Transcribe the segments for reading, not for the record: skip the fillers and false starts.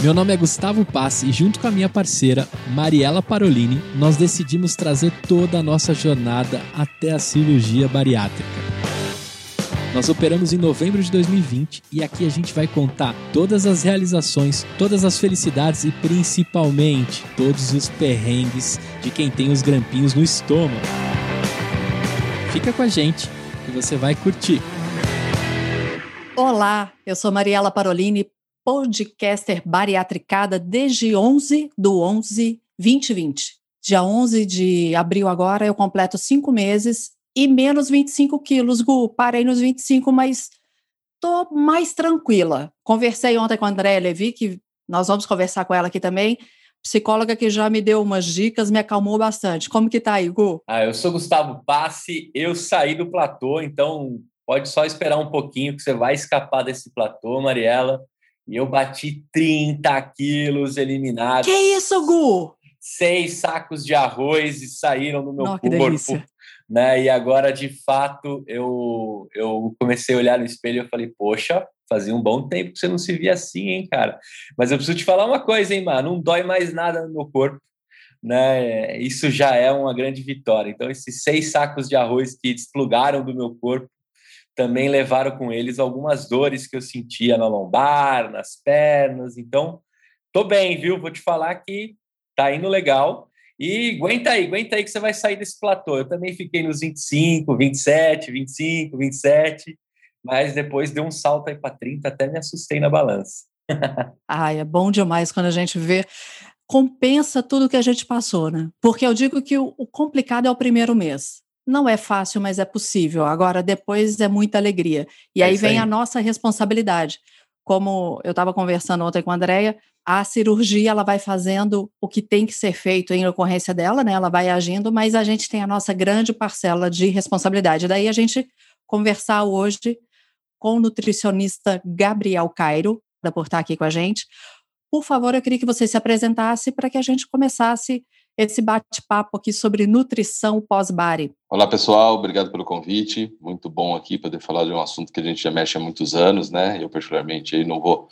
Meu nome é Gustavo Paz e junto com a minha parceira, Mariela Parolini, nós decidimos trazer toda a nossa jornada até a cirurgia bariátrica. Nós operamos em novembro de 2020 e aqui a gente vai contar todas as realizações, todas as felicidades e principalmente todos os perrengues de quem tem os grampinhos no estômago. Fica com a gente que você vai curtir. Olá, eu sou Mariela Parolini, podcaster bariatricada desde 11/11/2020. Dia 11 de abril agora eu completo 5 meses e menos 25 quilos, Gu, parei nos 25, mas tô mais tranquila. Conversei ontem com a Andrea Levi, que nós vamos conversar com ela aqui também, psicóloga que já me deu umas dicas, me acalmou bastante. Como que tá aí, Gu? Eu sou Gustavo Passi, eu saí do platô, então pode só esperar um pouquinho que você vai escapar desse platô, Mariela. E eu bati 30 quilos eliminados. Que isso, Gu? 6 sacos de arroz e saíram do meu corpo. Que delícia. Né? E agora, de fato, eu comecei a olhar no espelho e falei, poxa, fazia um bom tempo que você não se via assim, hein, cara? Mas eu preciso te falar uma coisa, hein, mano? Não dói mais nada no meu corpo, né? Isso já é uma grande vitória. Então, esses 6 sacos de arroz que desplugaram do meu corpo também levaram com eles algumas dores que eu sentia na lombar, nas pernas. Então, tô bem, viu? Vou te falar que tá indo legal. E aguenta aí que você vai sair desse platô. Eu também fiquei nos 25, 27, mas depois deu um salto aí para 30, até me assustei na balança. Ai, é bom demais quando a gente vê, compensa tudo que a gente passou, né? Porque eu digo que o complicado é o primeiro mês. Não é fácil, mas é possível. Agora, depois é muita alegria. E aí vem a nossa responsabilidade. Como eu estava conversando ontem com a Andrea, a cirurgia ela vai fazendo o que tem que ser feito em ocorrência dela, né? Ela vai agindo, mas a gente tem a nossa grande parcela de responsabilidade. Daí a gente conversar hoje com o nutricionista Gabriel Cairo, por estar aqui com a gente. Por favor, eu queria que você se apresentasse para que a gente começasse esse bate-papo aqui sobre nutrição pós-bari. Olá, pessoal. Obrigado pelo convite. Muito bom aqui poder falar de um assunto que a gente já mexe há muitos anos, né? Eu, particularmente, não vou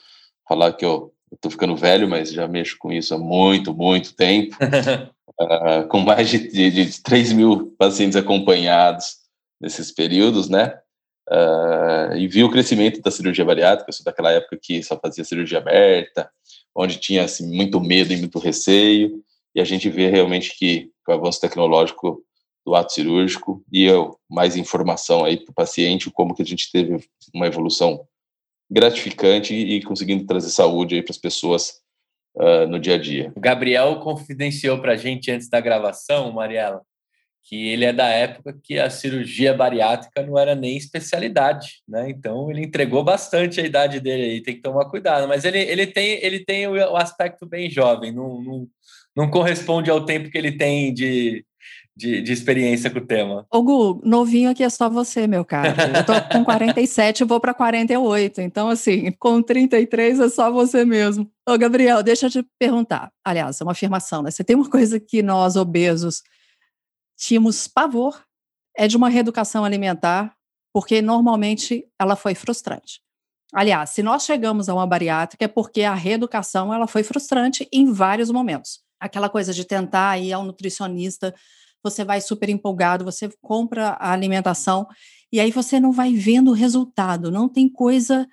falar que eu estou ficando velho, mas já mexo com isso há muito tempo. Com mais de 3 mil pacientes acompanhados nesses períodos, né? E vi o crescimento da cirurgia bariátrica. Eu sou daquela época que só fazia cirurgia aberta, onde tinha assim, muito medo e muito receio. E a gente vê realmente que o avanço tecnológico do ato cirúrgico e mais informação aí para o paciente, como que a gente teve uma evolução gratificante e conseguindo trazer saúde aí para as pessoas no dia a dia. O Gabriel confidenciou para a gente antes da gravação, Mariela, que ele é da época que a cirurgia bariátrica não era nem especialidade, né? Então ele entregou bastante a idade dele aí, tem que tomar cuidado. Mas ele tem o aspecto bem jovem, não corresponde ao tempo que ele tem de experiência com o tema. Ô Gu, novinho aqui é só você, meu caro. Eu tô com 47 e vou para 48. Então, assim, com 33 é só você mesmo. Ô, Gabriel, deixa eu te perguntar. Aliás, é uma afirmação, né? Você tem uma coisa que nós, obesos, tínhamos pavor, é de uma reeducação alimentar, porque normalmente ela foi frustrante. Aliás, se nós chegamos a uma bariátrica é porque a reeducação ela foi frustrante em vários momentos. Aquela coisa de tentar ir ao nutricionista, você vai super empolgado, você compra a alimentação e aí você não vai vendo o resultado. Não tem coisa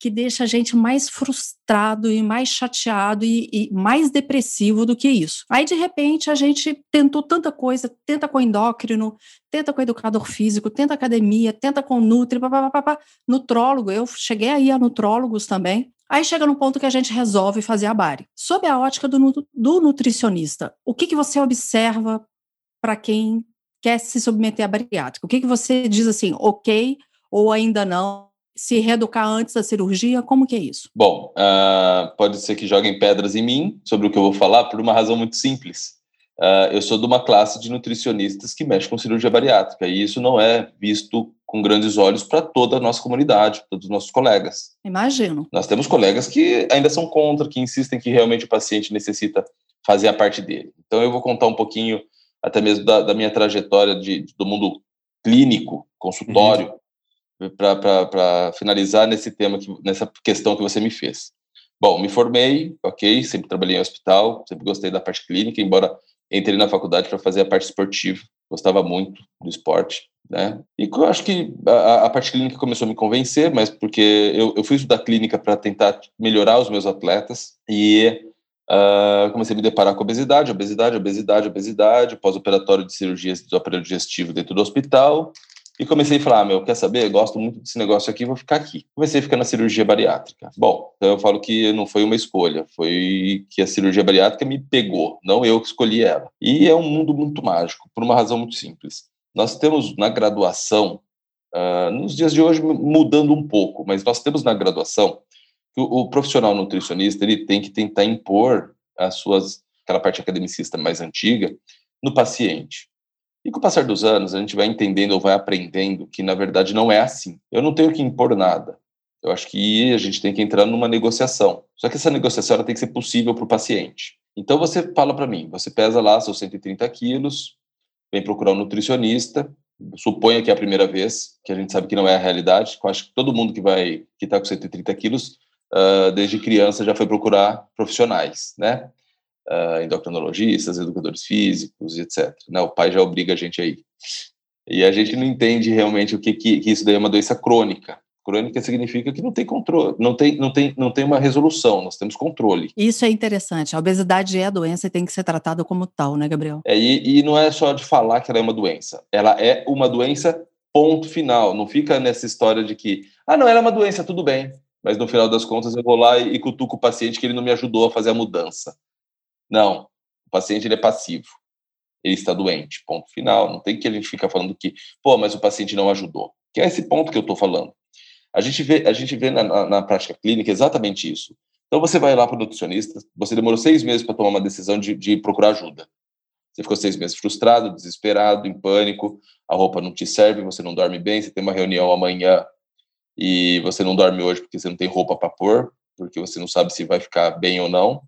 que deixa a gente mais frustrado e mais chateado e mais depressivo do que isso. Aí, de repente, a gente tentou tanta coisa, tenta com endócrino, tenta com educador físico, tenta academia, tenta com nutri, papapá, nutrólogo. Eu cheguei aí a nutrólogos também. Aí chega num ponto que a gente resolve fazer a bari. Sob a ótica do nutricionista, o que você observa para quem quer se submeter à bariátrica? O que você diz assim, ok, ou ainda não, se reeducar antes da cirurgia, como que é isso? Bom, pode ser que joguem pedras em mim sobre o que eu vou falar por uma razão muito simples. Eu sou de uma classe de nutricionistas que mexe com cirurgia bariátrica e isso não é visto com grandes olhos para toda a nossa comunidade, todos os nossos colegas. Imagino. Nós temos colegas que ainda são contra, que insistem que realmente o paciente necessita fazer a parte dele. Então eu vou contar um pouquinho até mesmo da minha trajetória do mundo clínico, consultório, para finalizar nessa questão que você me fez. Bom, me formei, ok, sempre trabalhei em hospital, sempre gostei da parte clínica, embora entrei na faculdade para fazer a parte esportiva, gostava muito do esporte, né? E eu acho que a parte clínica começou a me convencer, mas porque eu fui estudar clínica para tentar melhorar os meus atletas e comecei a me deparar com obesidade, pós-operatório de cirurgias do aparelho digestivo dentro do hospital. E comecei a falar, quer saber? Gosto muito desse negócio aqui, vou ficar aqui. Comecei a ficar na cirurgia bariátrica. Bom, então eu falo que não foi uma escolha, foi que a cirurgia bariátrica me pegou, não eu que escolhi ela. E é um mundo muito mágico, por uma razão muito simples. Nós temos na graduação, nos dias de hoje mudando um pouco, mas nós temos na graduação que o profissional nutricionista ele tem que tentar impor aquela parte academicista mais antiga no paciente. E com o passar dos anos, a gente vai entendendo ou vai aprendendo que, na verdade, não é assim. Eu não tenho que impor nada. Eu acho que a gente tem que entrar numa negociação. Só que essa negociação ela tem que ser possível para o paciente. Então, você fala para mim, você pesa lá seus 130 quilos, vem procurar um nutricionista, suponha que é a primeira vez, que a gente sabe que não é a realidade. Eu acho que todo mundo que está com 130 quilos, desde criança, já foi procurar profissionais, né? Endocrinologistas, educadores físicos, etc. Não, o pai já obriga a gente aí. E a gente não entende realmente o que isso daí é uma doença crônica. Crônica significa que não tem controle, não tem uma resolução, nós temos controle. Isso é interessante. A obesidade é a doença e tem que ser tratada como tal, né, Gabriel? E não é só de falar que ela é uma doença. Ela é uma doença, ponto final. Não fica nessa história de que, não, ela é uma doença, tudo bem. Mas no final das contas eu vou lá e cutuco o paciente que ele não me ajudou a fazer a mudança. Não, o paciente ele é passivo, ele está doente, ponto final. Não tem que a gente ficar falando que, mas o paciente não ajudou, que é esse ponto que eu estou falando. A gente vê na prática clínica exatamente isso. Então você vai lá para o nutricionista, você demorou 6 meses para tomar uma decisão de procurar ajuda. Você ficou 6 meses frustrado, desesperado, em pânico, a roupa não te serve, você não dorme bem, você tem uma reunião amanhã e você não dorme hoje porque você não tem roupa para pôr, porque você não sabe se vai ficar bem ou não.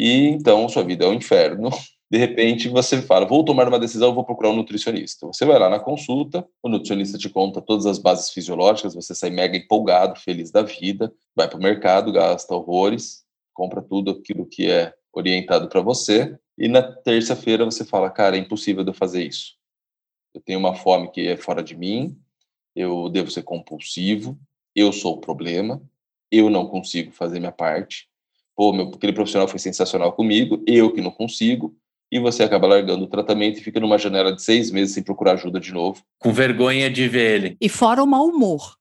E então sua vida é um inferno. De repente você fala, vou tomar uma decisão, vou procurar um nutricionista. Você vai lá na consulta, o nutricionista te conta todas as bases fisiológicas, você sai mega empolgado, feliz da vida, vai para o mercado, gasta horrores, compra tudo aquilo que é orientado para você. E na terça-feira você fala, cara, é impossível de eu fazer isso. Eu tenho uma fome que é fora de mim, eu devo ser compulsivo, eu sou o problema, eu não consigo fazer minha parte. Aquele profissional foi sensacional comigo, eu que não consigo, e você acaba largando o tratamento e fica numa janela de 6 meses sem procurar ajuda de novo. Com vergonha de ver ele. E fora o mau humor,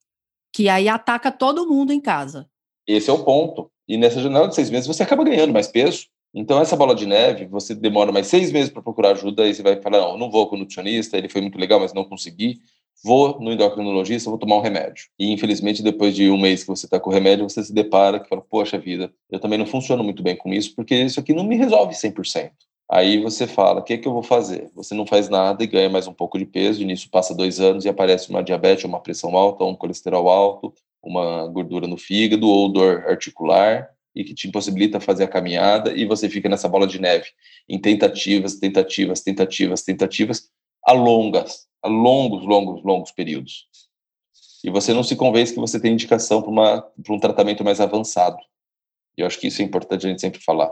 que aí ataca todo mundo em casa. Esse é o ponto. E nessa janela de 6 meses você acaba ganhando mais peso. Então essa bola de neve, você demora mais 6 meses para procurar ajuda, aí você vai falar, não vou com o nutricionista, ele foi muito legal, mas não consegui. Vou no endocrinologista, vou tomar um remédio. E, infelizmente, depois de um mês que você está com o remédio, você se depara e fala, poxa vida, eu também não funciono muito bem com isso, porque isso aqui não me resolve 100%. Aí você fala, o que é que eu vou fazer? Você não faz nada e ganha mais um pouco de peso, e nisso passa 2 anos e aparece uma diabetes, uma pressão alta, um colesterol alto, uma gordura no fígado ou dor articular, e que te impossibilita fazer a caminhada, e você fica nessa bola de neve, em tentativas, a longos períodos. E você não se convence que você tem indicação para um tratamento mais avançado. E eu acho que isso é importante a gente sempre falar.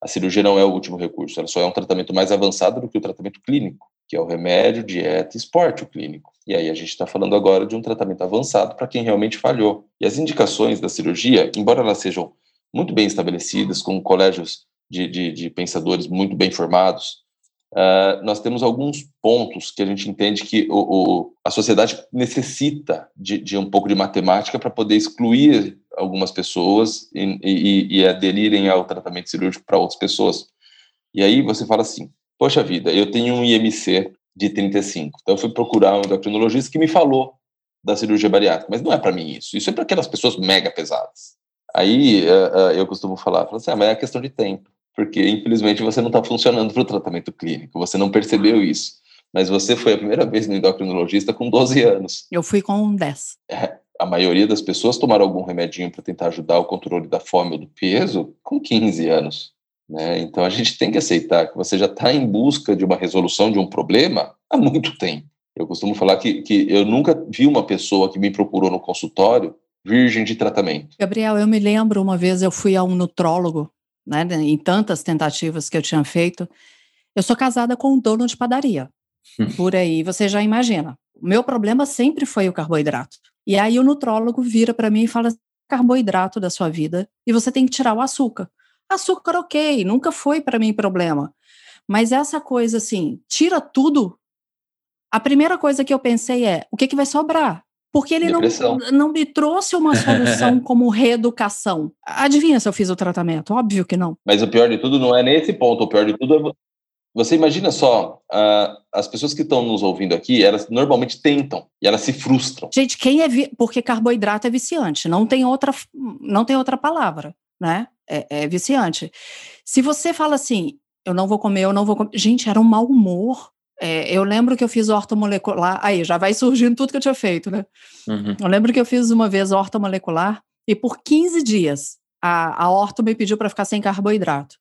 A cirurgia não é o último recurso, ela só é um tratamento mais avançado do que o tratamento clínico, que é o remédio, dieta, esporte, o clínico. E aí a gente está falando agora de um tratamento avançado para quem realmente falhou. E as indicações da cirurgia, embora elas sejam muito bem estabelecidas, com colégios de pensadores muito bem formados, nós temos alguns pontos que a gente entende que a sociedade necessita de um pouco de matemática para poder excluir algumas pessoas e aderirem ao tratamento cirúrgico para outras pessoas. E aí você fala assim, poxa vida, eu tenho um IMC de 35, então eu fui procurar um endocrinologista que me falou da cirurgia bariátrica, mas não é para mim isso, isso é para aquelas pessoas mega pesadas. Aí eu costumo falar assim, mas é questão de tempo. Porque, infelizmente, você não está funcionando para o tratamento clínico, você não percebeu isso. Mas você foi a primeira vez no endocrinologista com 12 anos. Eu fui com 10. A maioria das pessoas tomaram algum remedinho para tentar ajudar o controle da fome ou do peso com 15 anos. Né? Então, a gente tem que aceitar que você já está em busca de uma resolução de um problema há muito tempo. Eu costumo falar que eu nunca vi uma pessoa que me procurou no consultório virgem de tratamento. Gabriel, eu me lembro uma vez, eu fui a um nutrólogo, né, em tantas tentativas que eu tinha feito. Eu sou casada com um dono de padaria. Por aí, você já imagina. O meu problema sempre foi o carboidrato. E aí o nutrólogo vira para mim e fala, carboidrato da sua vida, e você tem que tirar o açúcar. Açúcar, ok, nunca foi para mim problema. Mas essa coisa assim, tira tudo. A primeira coisa que eu pensei é, o que, que vai sobrar? Porque ele não me trouxe uma solução como reeducação. Adivinha se eu fiz o tratamento? Óbvio que não. Mas o pior de tudo não é nesse ponto. O pior de tudo é... Você imagina só, as pessoas que estão nos ouvindo aqui, elas normalmente tentam e elas se frustram. Gente, porque carboidrato é viciante. Não tem outra palavra, né? É viciante. Se você fala assim, eu não vou comer... Gente, era um mau humor. Eu lembro que eu fiz ortomolecular, aí já vai surgindo tudo que eu tinha feito, né? Uhum. Eu lembro que eu fiz uma vez ortomolecular e por 15 dias a orto me pediu para ficar sem carboidrato.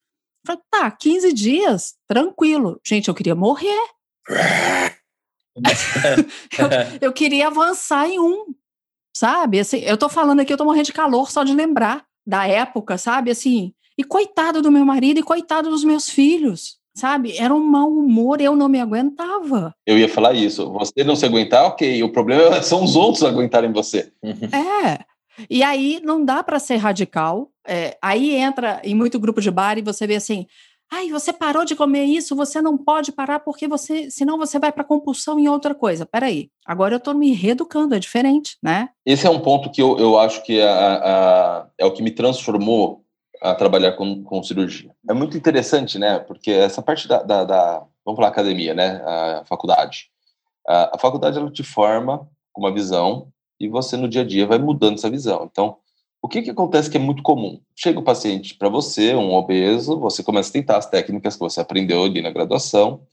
Eu falei, tá, 15 dias, tranquilo. Gente, eu queria morrer. eu queria avançar em um, sabe? Assim, eu tô falando aqui, eu tô morrendo de calor só de lembrar da época, sabe? Assim, e coitado do meu marido e coitado dos meus filhos. Sabe, era um mau humor, eu não me aguentava. Eu ia falar isso, você não se aguentar, ok, o problema são os outros aguentarem você. É, e aí não dá para ser radical, aí entra em muito grupo de bar e você vê assim, ai, você parou de comer isso, você não pode parar porque senão você vai para compulsão em outra coisa. Peraí, agora eu tô me reeducando, é diferente, né? Esse é um ponto que eu acho que é o que me transformou a trabalhar com cirurgia. É muito interessante, né? Porque essa parte vamos falar academia, né? A faculdade. A faculdade, ela te forma com uma visão e você, no dia a dia, vai mudando essa visão. Então, o que acontece que é muito comum? Chega o paciente para você, um obeso, você começa a tentar as técnicas que você aprendeu ali na graduação,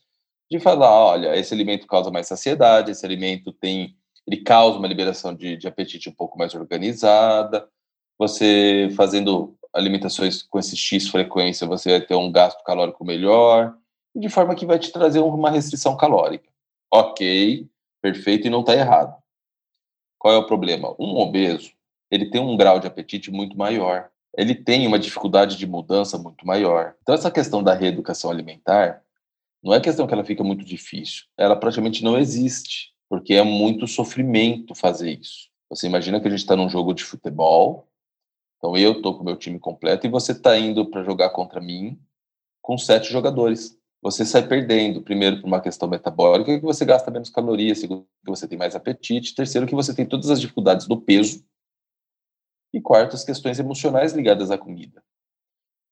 de falar, olha, esse alimento causa mais saciedade, esse alimento ele causa uma liberação de apetite um pouco mais organizada, você fazendo alimentações com esse X frequência, você vai ter um gasto calórico melhor, de forma que vai te trazer uma restrição calórica. Ok, perfeito, e não está errado. Qual é o problema? Um obeso, ele tem um grau de apetite muito maior, ele tem uma dificuldade de mudança muito maior. Então, essa questão da reeducação alimentar, não é questão que ela fica muito difícil, ela praticamente não existe, porque é muito sofrimento fazer isso. Você imagina que a gente está num jogo de futebol. Então, eu estou com o meu time completo e você está indo para jogar contra mim com 7 jogadores. Você sai perdendo, primeiro, por uma questão metabólica, que você gasta menos calorias, segundo, que você tem mais apetite, terceiro, que você tem todas as dificuldades do peso e quarto, as questões emocionais ligadas à comida.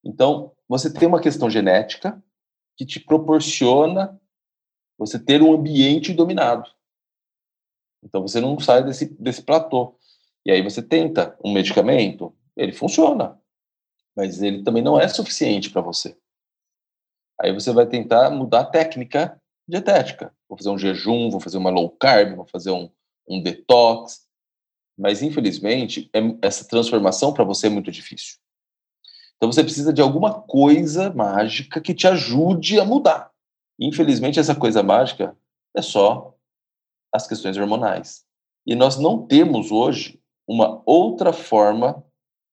Então, você tem uma questão genética que te proporciona você ter um ambiente dominado. Então, você não sai desse platô. E aí você tenta um medicamento, ele funciona, mas ele também não é suficiente para você. Aí você vai tentar mudar a técnica dietética. Vou fazer um jejum, vou fazer uma low carb, vou fazer um detox. Mas, infelizmente, essa transformação para você é muito difícil. Então você precisa de alguma coisa mágica que te ajude a mudar. Infelizmente, essa coisa mágica é só as questões hormonais. E nós não temos hoje uma outra forma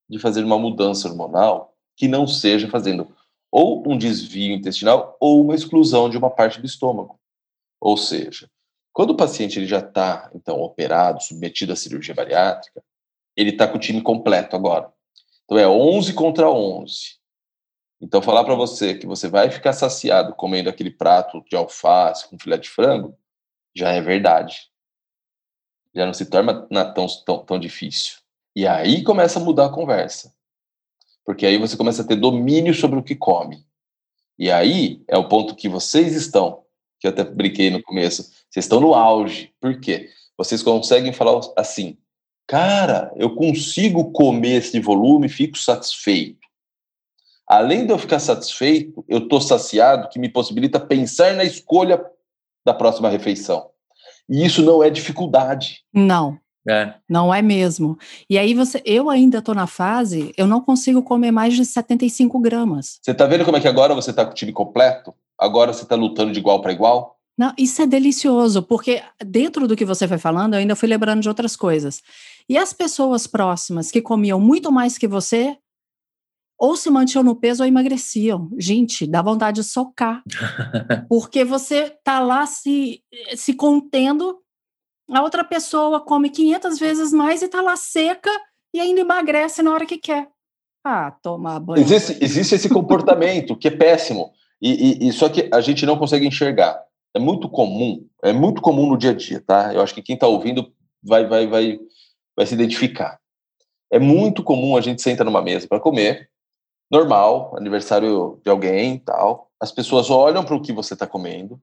de fazer uma mudança hormonal que não seja fazendo ou um desvio intestinal ou uma exclusão de uma parte do estômago. Ou seja, quando o paciente ele já está, então, operado, submetido à cirurgia bariátrica, ele está com o time completo agora. Então, é 11 contra 11. Então, falar para você que você vai ficar saciado comendo aquele prato de alface com filé de frango, já é verdade. Já não se torna tão difícil. E aí começa a mudar a conversa. Porque aí você começa a ter domínio sobre o que come. E aí é o ponto que vocês estão, que eu até brinquei no começo, vocês estão no auge. Por quê? Vocês conseguem falar assim, cara, eu consigo comer esse volume e fico satisfeito. Além de eu ficar satisfeito, eu estou saciado, que me possibilita pensar na escolha da próxima refeição. E isso não é dificuldade. Não. É. Não é mesmo. E aí eu ainda estou na fase, eu não consigo comer mais de 75 gramas. Você está vendo como é que agora você está com o time completo? Agora você está lutando de igual para igual? Não, isso é delicioso, porque dentro do que você foi falando, eu ainda fui lembrando de outras coisas. E as pessoas próximas que comiam muito mais que você, ou se mantinham no peso ou emagreciam. Gente, dá vontade de socar. Porque você tá lá se contendo, a outra pessoa come 500 vezes mais e tá lá seca e ainda emagrece na hora que quer. Ah, tomar banho. Existe esse comportamento que é péssimo. E só que a gente não consegue enxergar. É muito comum no dia a dia, tá? Eu acho que quem tá ouvindo vai se identificar. É muito comum a gente sentar numa mesa para comer, normal, aniversário de alguém e tal. As pessoas olham para o que você tá comendo,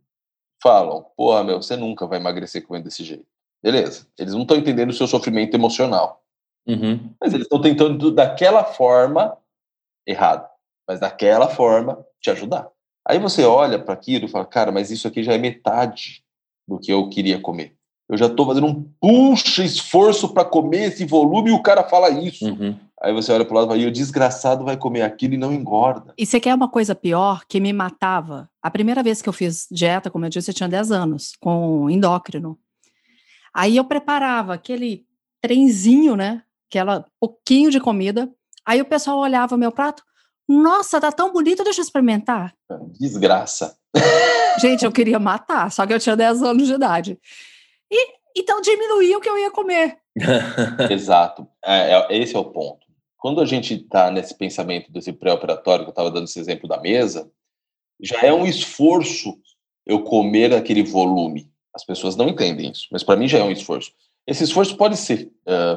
falam, porra, meu, você nunca vai emagrecer comendo desse jeito. Beleza. Eles não estão entendendo o seu sofrimento emocional. Uhum. Mas eles estão tentando, daquela forma, errado, mas daquela forma, te ajudar. Aí você olha para aquilo e fala, cara, mas isso aqui já é metade do que eu queria comer. Eu já tô fazendo um puxa esforço para comer esse volume e o cara fala isso. Uhum. Aí você olha pro lado e fala, e o desgraçado vai comer aquilo e não engorda. E você quer uma coisa pior que me matava? A primeira vez que eu fiz dieta, como eu disse, eu tinha 10 anos, com endócrino. Aí eu preparava aquele trenzinho, né? Aquela pouquinho de comida. Aí o pessoal olhava o meu prato. Nossa, tá tão bonito, deixa eu experimentar. Desgraça. Gente, eu queria matar, só que eu tinha 10 anos de idade. E, então diminuía o que eu ia comer. Exato. Esse é o ponto. Quando a gente tá nesse pensamento desse pré-operatório, que eu tava dando esse exemplo da mesa, já é um esforço eu comer aquele volume. As pessoas não entendem isso, mas para mim já é um esforço. Esse esforço pode ser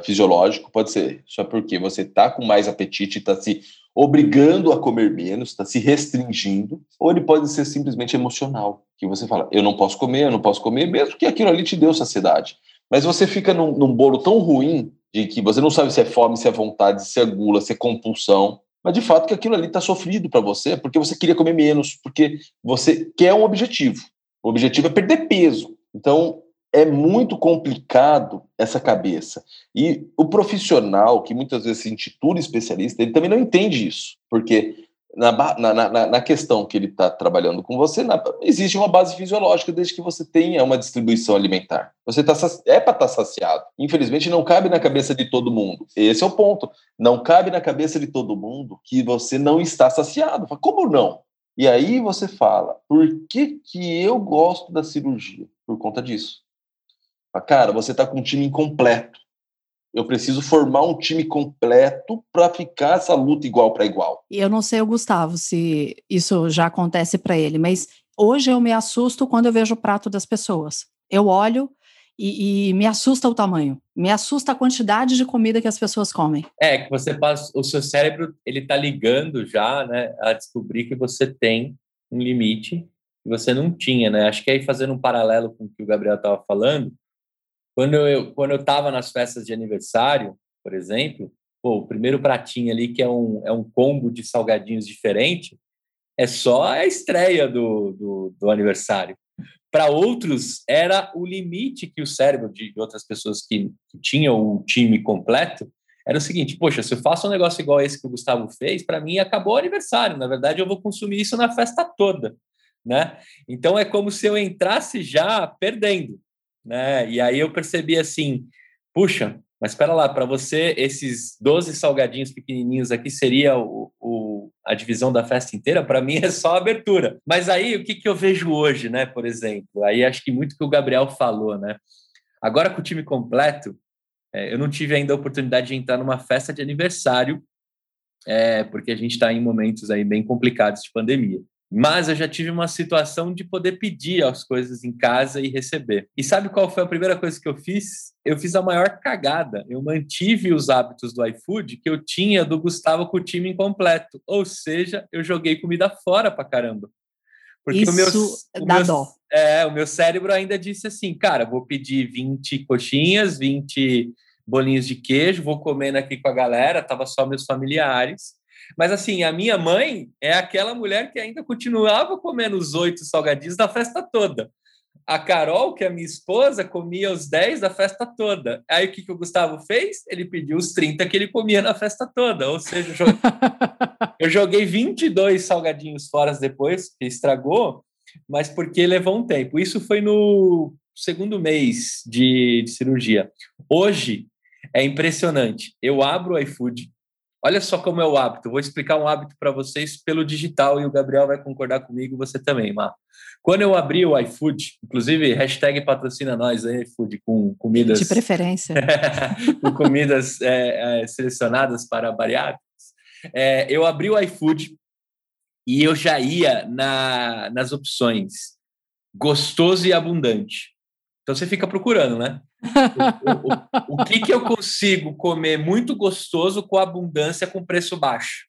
fisiológico, pode ser só porque você tá com mais apetite, tá se obrigando a comer menos, está se restringindo, ou ele pode ser simplesmente emocional, que você fala, eu não posso comer, mesmo que aquilo ali te deu saciedade. Mas você fica num bolo tão ruim, de que você não sabe se é fome, se é vontade, se é gula, se é compulsão, mas de fato que aquilo ali está sofrido para você, porque você queria comer menos, porque você quer um objetivo. O objetivo é perder peso. Então, é muito complicado essa cabeça. E o profissional, que muitas vezes se intitula especialista, ele também não entende isso. Porque na questão que ele está trabalhando com você, existe uma base fisiológica desde que você tenha uma distribuição alimentar. Você é para estar saciado. Infelizmente, não cabe na cabeça de todo mundo. Esse é o ponto. Não cabe na cabeça de todo mundo que você não está saciado. Como não? E aí você fala, por que eu gosto da cirurgia? Por conta disso. Cara, você está com um time incompleto. Eu preciso formar um time completo para ficar essa luta igual para igual. Eu não sei, Gustavo, se isso já acontece para ele, mas hoje eu me assusto quando eu vejo o prato das pessoas. Eu olho e me assusta o tamanho. Me assusta a quantidade de comida que as pessoas comem. É, que você passa, o seu cérebro ele tá ligando já, né, a descobrir que você tem um limite que você não tinha, né? Acho que aí fazendo um paralelo com o que o Gabriel estava falando, quando eu estava nas festas de aniversário, por exemplo, o primeiro pratinho ali, que é um combo de salgadinhos diferente, é só a estreia do aniversário. Para outros, era o limite que o cérebro de outras pessoas que tinham o time completo era o seguinte, poxa, se eu faço um negócio igual esse que o Gustavo fez, para mim acabou o aniversário. Na verdade, eu vou consumir isso na festa toda, né? Então, é como se eu entrasse já perdendo. Né? E aí eu percebi assim, puxa, mas espera lá, para você esses 12 salgadinhos pequenininhos aqui seria a divisão da festa inteira? Para mim é só a abertura. Mas aí o que eu vejo hoje, né? Por exemplo, aí acho que muito que o Gabriel falou, né? Agora com o time completo, eu não tive ainda a oportunidade de entrar numa festa de aniversário, porque a gente está em momentos aí bem complicados de pandemia. Mas eu já tive uma situação de poder pedir as coisas em casa e receber. E sabe qual foi a primeira coisa que eu fiz? Eu fiz a maior cagada. Eu mantive os hábitos do iFood que eu tinha do Gustavo com o time incompleto. Ou seja, eu joguei comida fora pra caramba. Porque isso dá dó. O meu cérebro ainda disse assim, cara, vou pedir 20 coxinhas, 20 bolinhos de queijo, vou comendo aqui com a galera, tava só meus familiares. Mas, assim, a minha mãe é aquela mulher que ainda continuava comendo os 8 salgadinhos da festa toda. A Carol, que é minha esposa, comia os 10 da festa toda. Aí, o que o Gustavo fez? Ele pediu os 30 que ele comia na festa toda. Ou seja, eu joguei 22 salgadinhos fora depois, que estragou, mas porque levou um tempo. Isso foi no segundo mês de cirurgia. Hoje, É impressionante. Eu abro o iFood. Olha só como é o hábito. Vou explicar um hábito para vocês pelo digital e o Gabriel vai concordar comigo, você também, Má. Quando eu abri o iFood, inclusive, hashtag patrocina nós, aí, iFood, com comidas... De preferência. com comidas selecionadas para bariátricos. Eu abri o iFood e eu já ia nas opções gostoso e abundante. Então, você fica procurando, né? O que eu consigo comer muito gostoso com abundância, com preço baixo?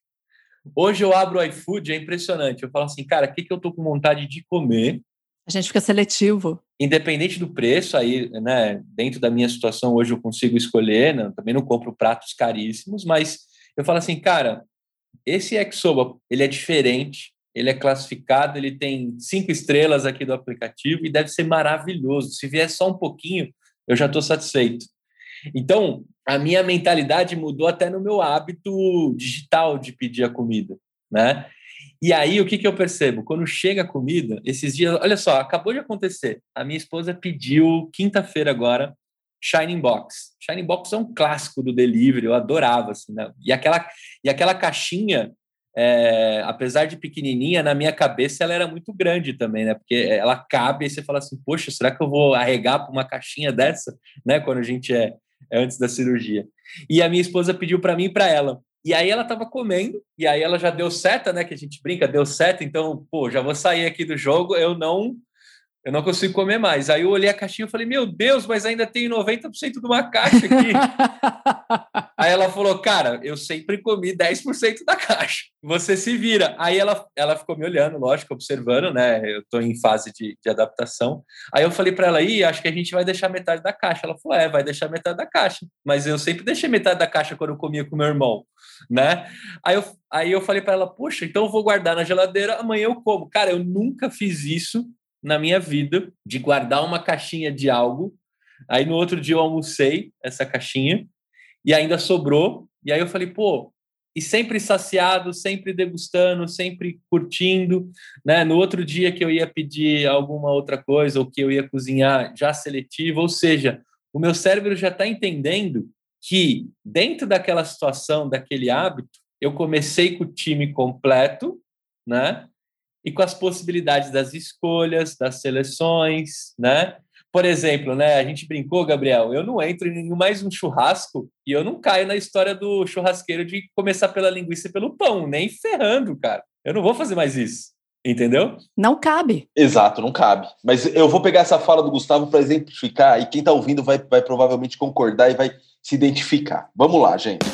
Hoje eu abro o iFood, é impressionante. Eu falo assim, cara, o que eu tô com vontade de comer? A gente fica seletivo. Independente do preço, aí, né? Dentro da minha situação, hoje eu consigo escolher, né? Também não compro pratos caríssimos, mas eu falo assim, cara, esse yakisoba, ele é diferente, ele é classificado, ele tem 5 estrelas aqui do aplicativo e deve ser maravilhoso. Se vier só um pouquinho, eu já tô satisfeito. Então, a minha mentalidade mudou até no meu hábito digital de pedir a comida, né? E aí, o que eu percebo? Quando chega a comida, esses dias... Olha só, acabou de acontecer. A minha esposa pediu, quinta-feira agora, Shining Box. Shining Box é um clássico do delivery, eu adorava, assim, né? E aquela caixinha, apesar de pequenininha, na minha cabeça ela era muito grande também, né? Porque ela cabe e você fala assim, poxa, será que eu vou arregar para uma caixinha dessa? Né? Quando a gente é antes da cirurgia. E a minha esposa pediu para mim e para ela. E aí ela estava comendo, e aí ela já deu seta, né? Que a gente brinca, deu seta, então, pô, já vou sair aqui do jogo, eu não consigo comer mais. Aí eu olhei a caixinha e falei, meu Deus, mas ainda tem 90% de uma caixa aqui. Aí ela falou, cara, eu sempre comi 10% da caixa, você se vira. Aí ela ficou me olhando, lógico, observando, né? Eu estou em fase de adaptação. Aí eu falei para ela, acho que a gente vai deixar metade da caixa. Ela falou, vai deixar metade da caixa. Mas eu sempre deixei metade da caixa quando eu comia com meu irmão, né? Aí eu falei para ela, poxa, então eu vou guardar na geladeira, amanhã eu como. Cara, eu nunca fiz isso na minha vida, de guardar uma caixinha de algo. Aí no outro dia eu almocei essa caixinha e ainda sobrou. E aí eu falei, pô, e sempre saciado, sempre degustando, sempre curtindo, né? No outro dia que eu ia pedir alguma outra coisa ou que eu ia cozinhar já seletivo, ou seja, o meu cérebro já está entendendo que dentro daquela situação, daquele hábito, eu comecei com o time completo, né? E com as possibilidades das escolhas, das seleções, né? Por exemplo, né? A gente brincou, Gabriel, eu não entro em mais um churrasco e eu não caio na história do churrasqueiro de começar pela linguiça e pelo pão, nem ferrando, cara. Eu não vou fazer mais isso, entendeu? Não cabe. Exato, não cabe. Mas eu vou pegar essa fala do Gustavo para exemplificar e quem está ouvindo vai provavelmente concordar e vai se identificar. Vamos lá, gente.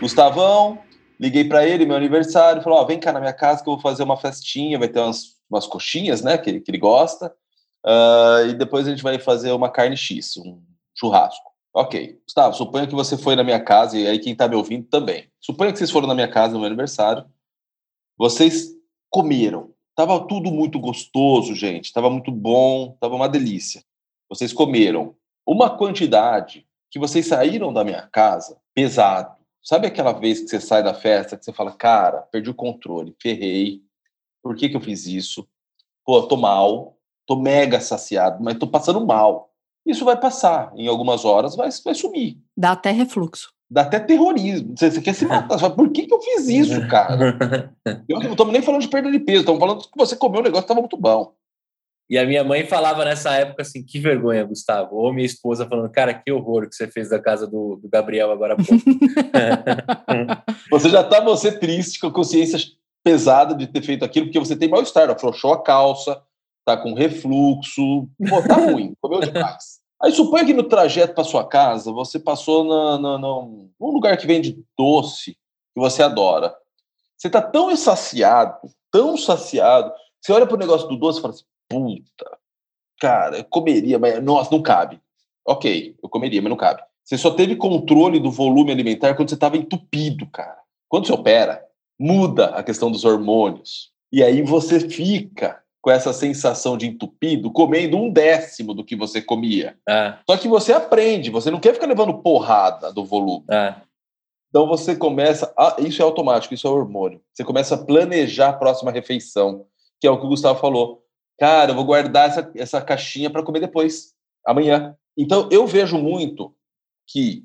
Gustavão, liguei para ele, meu aniversário, falou, vem cá na minha casa que eu vou fazer uma festinha, vai ter umas coxinhas, né, que ele gosta, e depois a gente vai fazer uma carne X, um churrasco. Ok, Gustavo, suponho que você foi na minha casa, e aí quem tá me ouvindo também. Suponho que vocês foram na minha casa no meu aniversário, vocês comeram. Tava tudo muito gostoso, gente, tava muito bom, tava uma delícia. Vocês comeram uma quantidade que vocês saíram da minha casa pesado. Sabe aquela vez que você sai da festa, que você fala, cara, perdi o controle, ferrei, por que eu fiz isso? Pô, tô mal, tô mega saciado, mas tô passando mal. Isso vai passar, em algumas horas vai sumir. Dá até refluxo. Dá até terrorismo, você quer se matar, você fala, por que eu fiz isso, cara? Eu não estamos nem falando de perda de peso, estamos falando que você comeu um negócio que estava muito bom. E a minha mãe falava nessa época assim, que vergonha, Gustavo. Ou minha esposa falando, cara, que horror que você fez da casa do Gabriel agora há pouco. Você já tá triste, com a consciência pesada de ter feito aquilo, porque você tem mal-estar, afrouxou a calça, tá com refluxo, pô, tá ruim, comeu demais. Aí suponha que no trajeto pra sua casa, você passou num lugar que vende doce, que você adora. Você tá tão saciado, você olha pro negócio do doce e fala assim, puta, cara, eu comeria, mas nossa, não cabe. Ok, eu comeria, mas não cabe. Você só teve controle do volume alimentar quando você estava entupido, cara. Quando você opera, muda a questão dos hormônios. E aí você fica com essa sensação de entupido, comendo 1/10 do que você comia. É. Só que você aprende, você não quer ficar levando porrada do volume. É. Então você começa... isso é automático, isso é hormônio. Você começa a planejar a próxima refeição, que é o que o Gustavo falou. cara, eu vou guardar essa caixinha para comer depois, amanhã. Então, eu vejo muito que...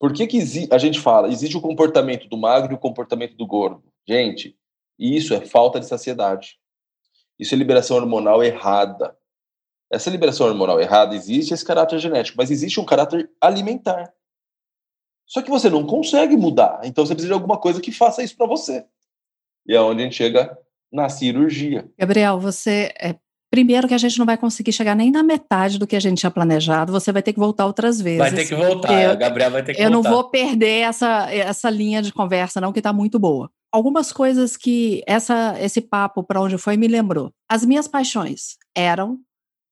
Por que a gente fala? Existe o comportamento do magro e o comportamento do gordo. Gente, isso é falta de saciedade. Isso é liberação hormonal errada. Essa liberação hormonal errada existe esse caráter genético, mas existe um caráter alimentar. Só que você não consegue mudar. Então, você precisa de alguma coisa que faça isso para você. E é onde a gente chega na cirurgia. Gabriel, você... Primeiro que a gente não vai conseguir chegar nem na metade do que a gente tinha planejado, você vai ter que voltar outras vezes. Vai ter que voltar, a Gabriel vai ter que voltar. Eu não vou perder essa linha de conversa não, que está muito boa. Algumas coisas que esse papo para onde foi me lembrou. As minhas paixões eram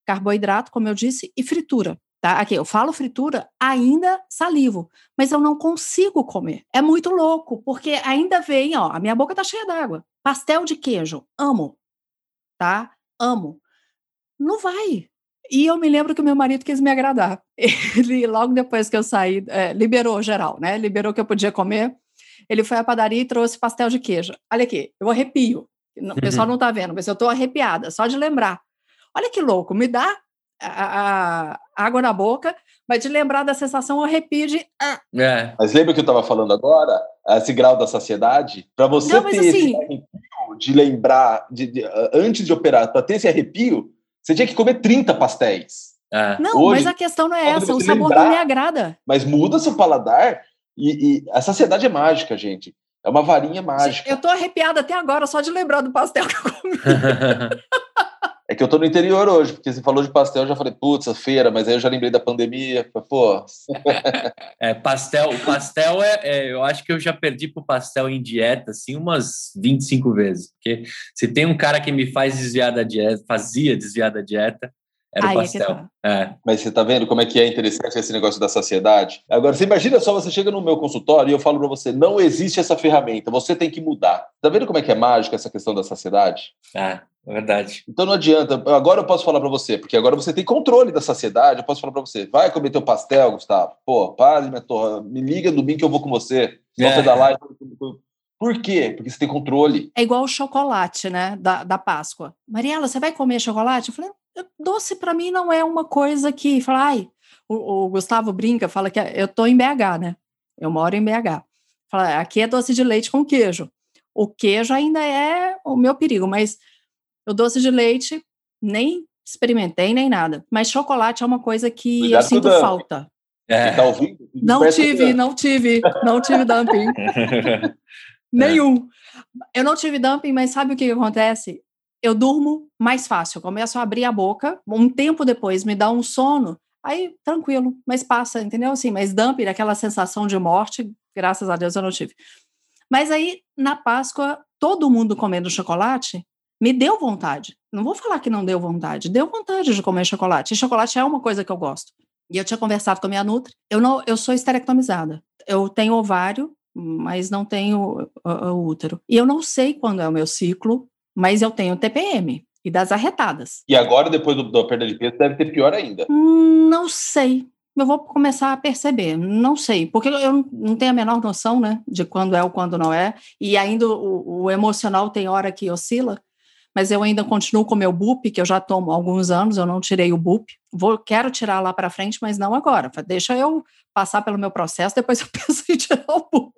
carboidrato, como eu disse, e fritura. Tá? Aqui, eu falo fritura, ainda salivo, mas eu não consigo comer. É muito louco, porque ainda vem, ó, a minha boca está cheia d'água. Pastel de queijo, amo, tá? Amo. Não vai. E eu me lembro que o meu marido quis me agradar. Ele, logo depois que eu saí, liberou geral, né? Liberou que eu podia comer. Ele foi à padaria e trouxe pastel de queijo. Olha aqui, eu arrepio. O pessoal não tá vendo, mas eu tô arrepiada, só de lembrar. Olha que louco, me dá a água na boca, mas de lembrar da sensação, eu arrepio de... É. Mas lembra que eu tava falando agora? Esse grau da saciedade? Pra você não, ter assim, esse arrepio de lembrar, antes de operar, pra ter esse arrepio, você tinha que comer 30 pastéis. É. Não, hoje, mas a questão não é essa. O sabor não me agrada. Mas muda seu paladar e a saciedade é mágica, gente. É uma varinha mágica. Eu tô arrepiada até agora só de lembrar do pastel que eu comi. É que eu tô no interior hoje, porque você falou de pastel, eu já falei, putz, a feira, mas aí eu já lembrei da pandemia. Pô. Pastel eu acho que eu já perdi pro pastel em dieta, assim, umas 25 vezes. Porque se tem um cara que me fazia desviar da dieta, era o pastel. É. Mas você tá vendo como é que é interessante esse negócio da saciedade? Agora, você imagina só, você chega no meu consultório e eu falo pra você, não existe essa ferramenta, você tem que mudar. Tá vendo como é que é mágica essa questão da saciedade? Ah, é verdade. Então não adianta, agora eu posso falar pra você, porque agora você tem controle da saciedade, eu posso falar pra você, vai comer teu pastel, Gustavo, pô, para de me liga domingo que eu vou com você, você dá lá e... Por quê? Porque você tem controle. É igual o chocolate, né, da Páscoa. Mariela, você vai comer chocolate? Eu falei, doce para mim não é uma coisa que... Fala, ai, o Gustavo brinca, fala que eu tô em BH, né? Eu moro em BH. Fala, aqui é doce de leite com queijo. O queijo ainda é o meu perigo, mas o doce de leite nem experimentei, nem nada. Mas chocolate é uma coisa que cuidado eu sinto falta. É. Tá ouvindo? Não tive dumping. Nenhum. Eu não tive dumping, mas sabe o que acontece? Eu durmo mais fácil, eu começo a abrir a boca, um tempo depois me dá um sono, aí tranquilo, mas passa, entendeu? Assim, mas dumping, aquela sensação de morte, graças a Deus eu não tive. Mas aí, na Páscoa, todo mundo comendo chocolate, me deu vontade. Não vou falar que não deu vontade de comer chocolate. E chocolate é uma coisa que eu gosto. E eu tinha conversado com a minha nutri, eu sou esterectomizada, eu tenho ovário, mas não tenho útero. E eu não sei quando é o meu ciclo, mas eu tenho TPM e das arretadas. E agora, depois da perda de peso, deve ter pior ainda. Não sei. Eu vou começar a perceber. Não sei. Porque eu não tenho a menor noção, né? De quando é ou quando não é. E ainda o emocional tem hora que oscila. Mas eu ainda continuo com o meu BUP, que eu já tomo há alguns anos. Eu não tirei o BUP. Quero tirar lá para frente, mas não agora. Deixa eu passar pelo meu processo, depois eu penso em tirar o BUP.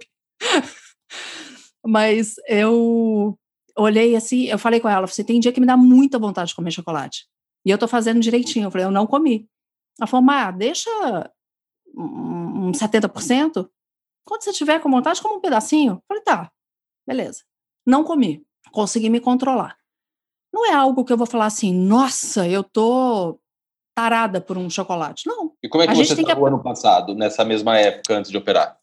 Mas eu... Olhei assim, eu falei com ela, você tem dia que me dá muita vontade de comer chocolate. E eu tô fazendo direitinho. Eu falei, eu não comi. Ela falou, Mar, deixa um 70%. Quando você tiver com vontade, come um pedacinho. Eu falei, tá, beleza. Não comi. Consegui me controlar. Não é algo que eu vou falar assim, nossa, eu tô tarada por um chocolate. Não. E como é que você estava o ano passado, nessa mesma época, antes de operar?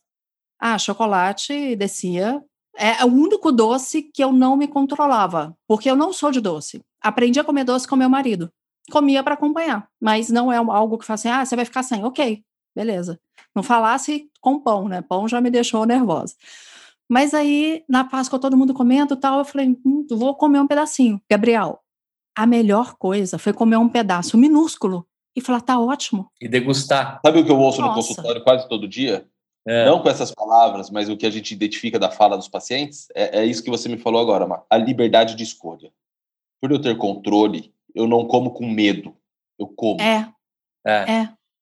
Ah, chocolate descia... É o único doce que eu não me controlava, porque eu não sou de doce. Aprendi a comer doce com meu marido. Comia para acompanhar, mas não é algo que fala assim, ah, você vai ficar sem. Ok, beleza. Não falasse com pão, né? Pão já me deixou nervosa. Mas aí, na Páscoa, todo mundo comendo e tal, eu falei, vou comer um pedacinho. Gabriel, a melhor coisa foi comer um pedaço minúsculo e falar, tá ótimo. E degustar. Sabe o que eu ouço no consultório quase todo dia? É. Não com essas palavras, mas o que a gente identifica da fala dos pacientes, é isso que você me falou agora, Mar. A liberdade de escolha. Por eu ter controle, eu não como com medo, eu como.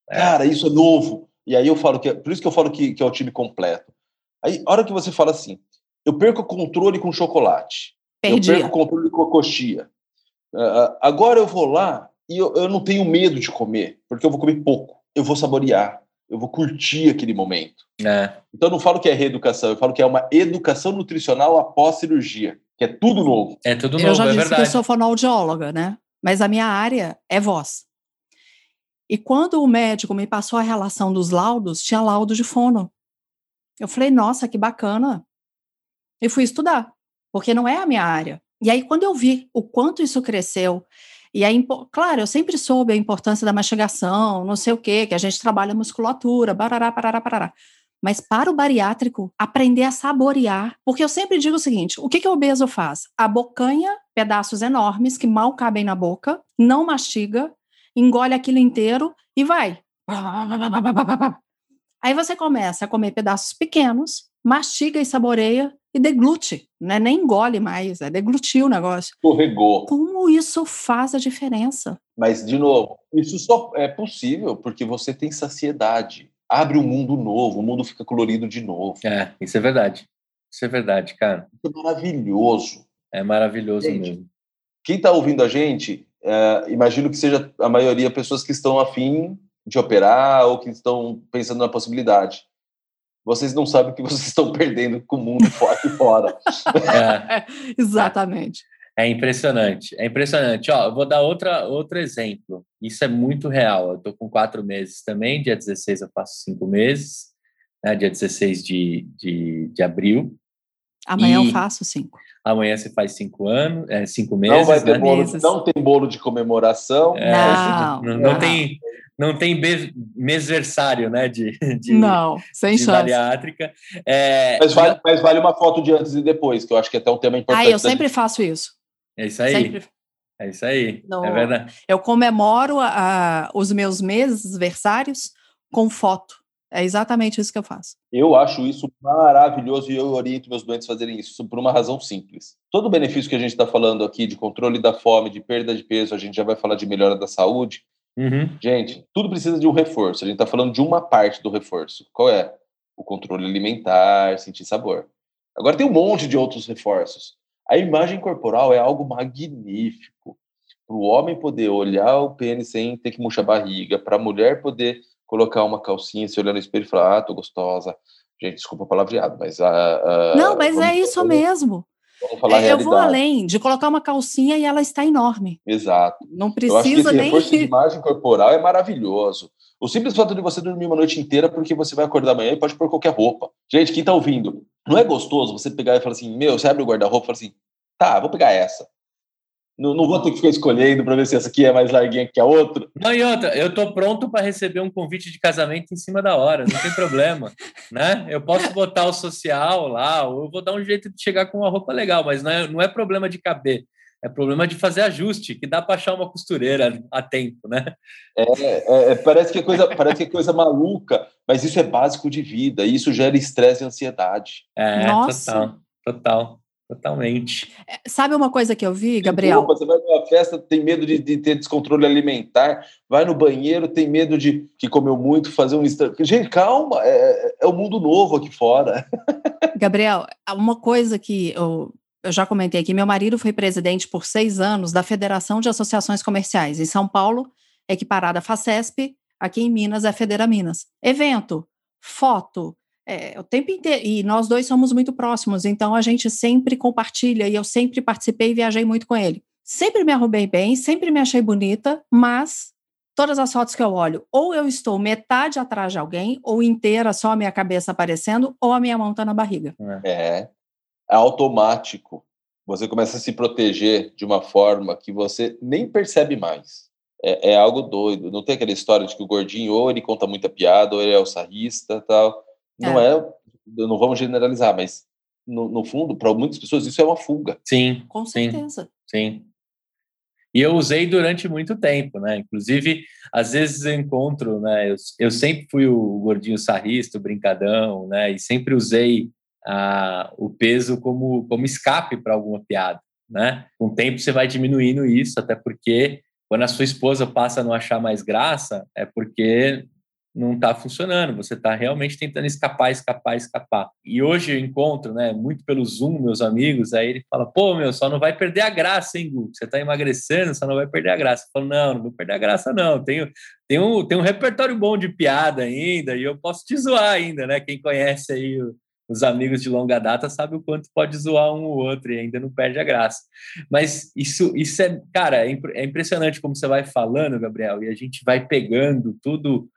Cara, isso é novo. E aí eu falo que, por isso que eu falo que é o time completo. Aí, a hora que você fala assim, eu perco o controle com chocolate. Perdi. Eu perco o controle com a coxinha. Agora eu vou lá e eu não tenho medo de comer, porque eu vou comer pouco, eu vou saborear, eu vou curtir aquele momento. Então eu não falo que é reeducação, eu falo que é uma educação nutricional após cirurgia, que é tudo novo. É tudo novo, é verdade. Eu já disse que eu sou fonoaudióloga, né? Mas a minha área é voz. E quando o médico me passou a relação dos laudos, tinha laudo de fono. Eu falei, nossa, que bacana. E fui estudar, porque não é a minha área. E aí, quando eu vi o quanto isso cresceu, e aí, claro, eu sempre soube a importância da mastigação, não sei o quê, que a gente trabalha musculatura, barará, barará, barará. Mas para o bariátrico, aprender a saborear. Porque eu sempre digo o seguinte, o que o obeso faz? Abocanha pedaços enormes que mal cabem na boca, não mastiga, engole aquilo inteiro e vai. Aí você começa a comer pedaços pequenos, mastiga e saboreia e deglute, né? Nem engole mais, é deglutir o negócio. Escorregou. Como isso faz a diferença? Mas, de novo, isso só é possível porque você tem saciedade. Abre um mundo novo, o mundo fica colorido de novo. É, isso é verdade. Isso é verdade, cara. Isso é maravilhoso. É maravilhoso, gente, mesmo. Quem está ouvindo a gente, imagino que seja a maioria pessoas que estão afim de operar ou que estão pensando na possibilidade. Vocês não sabem o que vocês estão perdendo com o mundo fora e fora. Exatamente. É impressionante, é impressionante. Ó, eu vou dar outro exemplo. Isso é muito real. Eu estou com 4 meses também, dia 16 eu faço 5 meses, né? Dia 16 de abril. Amanhã eu faço 5. Amanhã você faz 5 anos, 5 meses. Não vai ter, né? Bolo, não tem bolo de comemoração. Não tem... Não tem mesversário, né? Não, sem de chance. Bariátrica. Mas vale uma foto de antes e depois, que eu acho que é até um tema importante. Eu sempre faço isso. É isso aí? Sempre. É isso aí, não, é verdade. Eu comemoro os meus mesversários com foto. É exatamente isso que eu faço. Eu acho isso maravilhoso e eu oriento meus doentes a fazerem isso por uma razão simples. Todo o benefício que a gente está falando aqui de controle da fome, de perda de peso, a gente já vai falar de melhora da saúde. Uhum. Gente, tudo precisa de um reforço. A gente está falando de uma parte do reforço. Qual é? O controle alimentar, sentir sabor. Agora tem um monte de outros reforços. A imagem corporal é algo magnífico. Para o homem poder olhar o pênis sem ter que murchar a barriga. Para a mulher poder colocar uma calcinha, se olhar no espelho e falar, tô gostosa. Gente, desculpa o palavreado, mas... Não, mas é isso mesmo. Vamos falar a realidade. Eu vou além de colocar uma calcinha e ela está enorme. Exato. Não precisa nem... Eu acho que esse reforço de imagem corporal é maravilhoso. O simples fato de você dormir uma noite inteira porque você vai acordar amanhã e pode pôr qualquer roupa. Gente, quem está ouvindo, não é gostoso você pegar e falar assim, meu, você abre o guarda-roupa e fala assim, tá, vou pegar essa. Não vou ter que ficar escolhendo para ver se essa aqui é mais larguinha que a outra. Não, e outra, eu tô pronto para receber um convite de casamento em cima da hora, não tem problema, né? Eu posso botar o social lá, ou eu vou dar um jeito de chegar com uma roupa legal, mas não é problema de caber, é problema de fazer ajuste, que dá para achar uma costureira a tempo, né? Parece que é coisa maluca, mas isso é básico de vida, e isso gera estresse e ansiedade. Nossa. Total. Totalmente. Sabe uma coisa que eu vi, Gabriel? Você vai numa festa, tem medo de ter descontrole alimentar, vai no banheiro, tem medo de que comeu muito, fazer um... Gente, calma, é um mundo novo aqui fora. Gabriel, uma coisa que eu já comentei aqui, meu marido foi presidente por 6 anos da Federação de Associações Comerciais. Em São Paulo, equiparada à FACESP, aqui em Minas é a Federa Minas. Evento, foto... o tempo inteiro, e nós dois somos muito próximos, então a gente sempre compartilha, e eu sempre participei e viajei muito com ele. Sempre me arrumei bem, sempre me achei bonita, mas todas as fotos que eu olho, ou eu estou metade atrás de alguém, ou inteira, só a minha cabeça aparecendo, ou a minha mão está na barriga. É automático. Você começa a se proteger de uma forma que você nem percebe mais. É algo doido. Não tem aquela história de que o gordinho, ou ele conta muita piada, ou ele é alçarrista e tal... Não vamos generalizar, mas no fundo, para muitas pessoas, isso é uma fuga. Sim. Com certeza. Sim. E eu usei durante muito tempo, né? Inclusive, às vezes eu encontro, né? Eu sempre fui o gordinho sarrista, o brincadão, né? E sempre usei o peso como escape para alguma piada, né? Com o tempo você vai diminuindo isso, até porque quando a sua esposa passa a não achar mais graça, é porque não está funcionando, você está realmente tentando escapar. E hoje eu encontro, né, muito pelo Zoom, meus amigos, aí ele fala, pô, meu, só não vai perder a graça, hein, Gu? Você está emagrecendo, só não vai perder a graça. Eu falo, não vou perder a graça, não. Tem um repertório bom de piada ainda e eu posso te zoar ainda, né? Quem conhece aí os amigos de longa data sabe o quanto pode zoar um ou outro e ainda não perde a graça. Mas isso é, cara, é impressionante como você vai falando, Gabriel, e a gente vai pegando tudo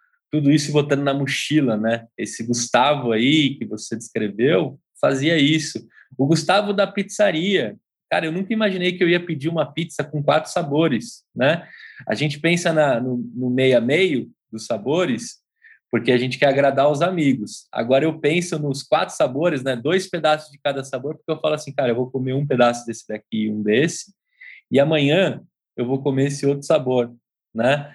isso e botando na mochila, né? Esse Gustavo aí que você descreveu fazia isso. O Gustavo da pizzaria. Cara, eu nunca imaginei que eu ia pedir uma pizza com 4 sabores, né? A gente pensa no meio a meio dos sabores porque a gente quer agradar os amigos. Agora eu penso nos 4 sabores, né? 2 pedaços de cada sabor, porque eu falo assim, cara, eu vou comer um pedaço desse daqui e um desse, e amanhã eu vou comer esse outro sabor, né?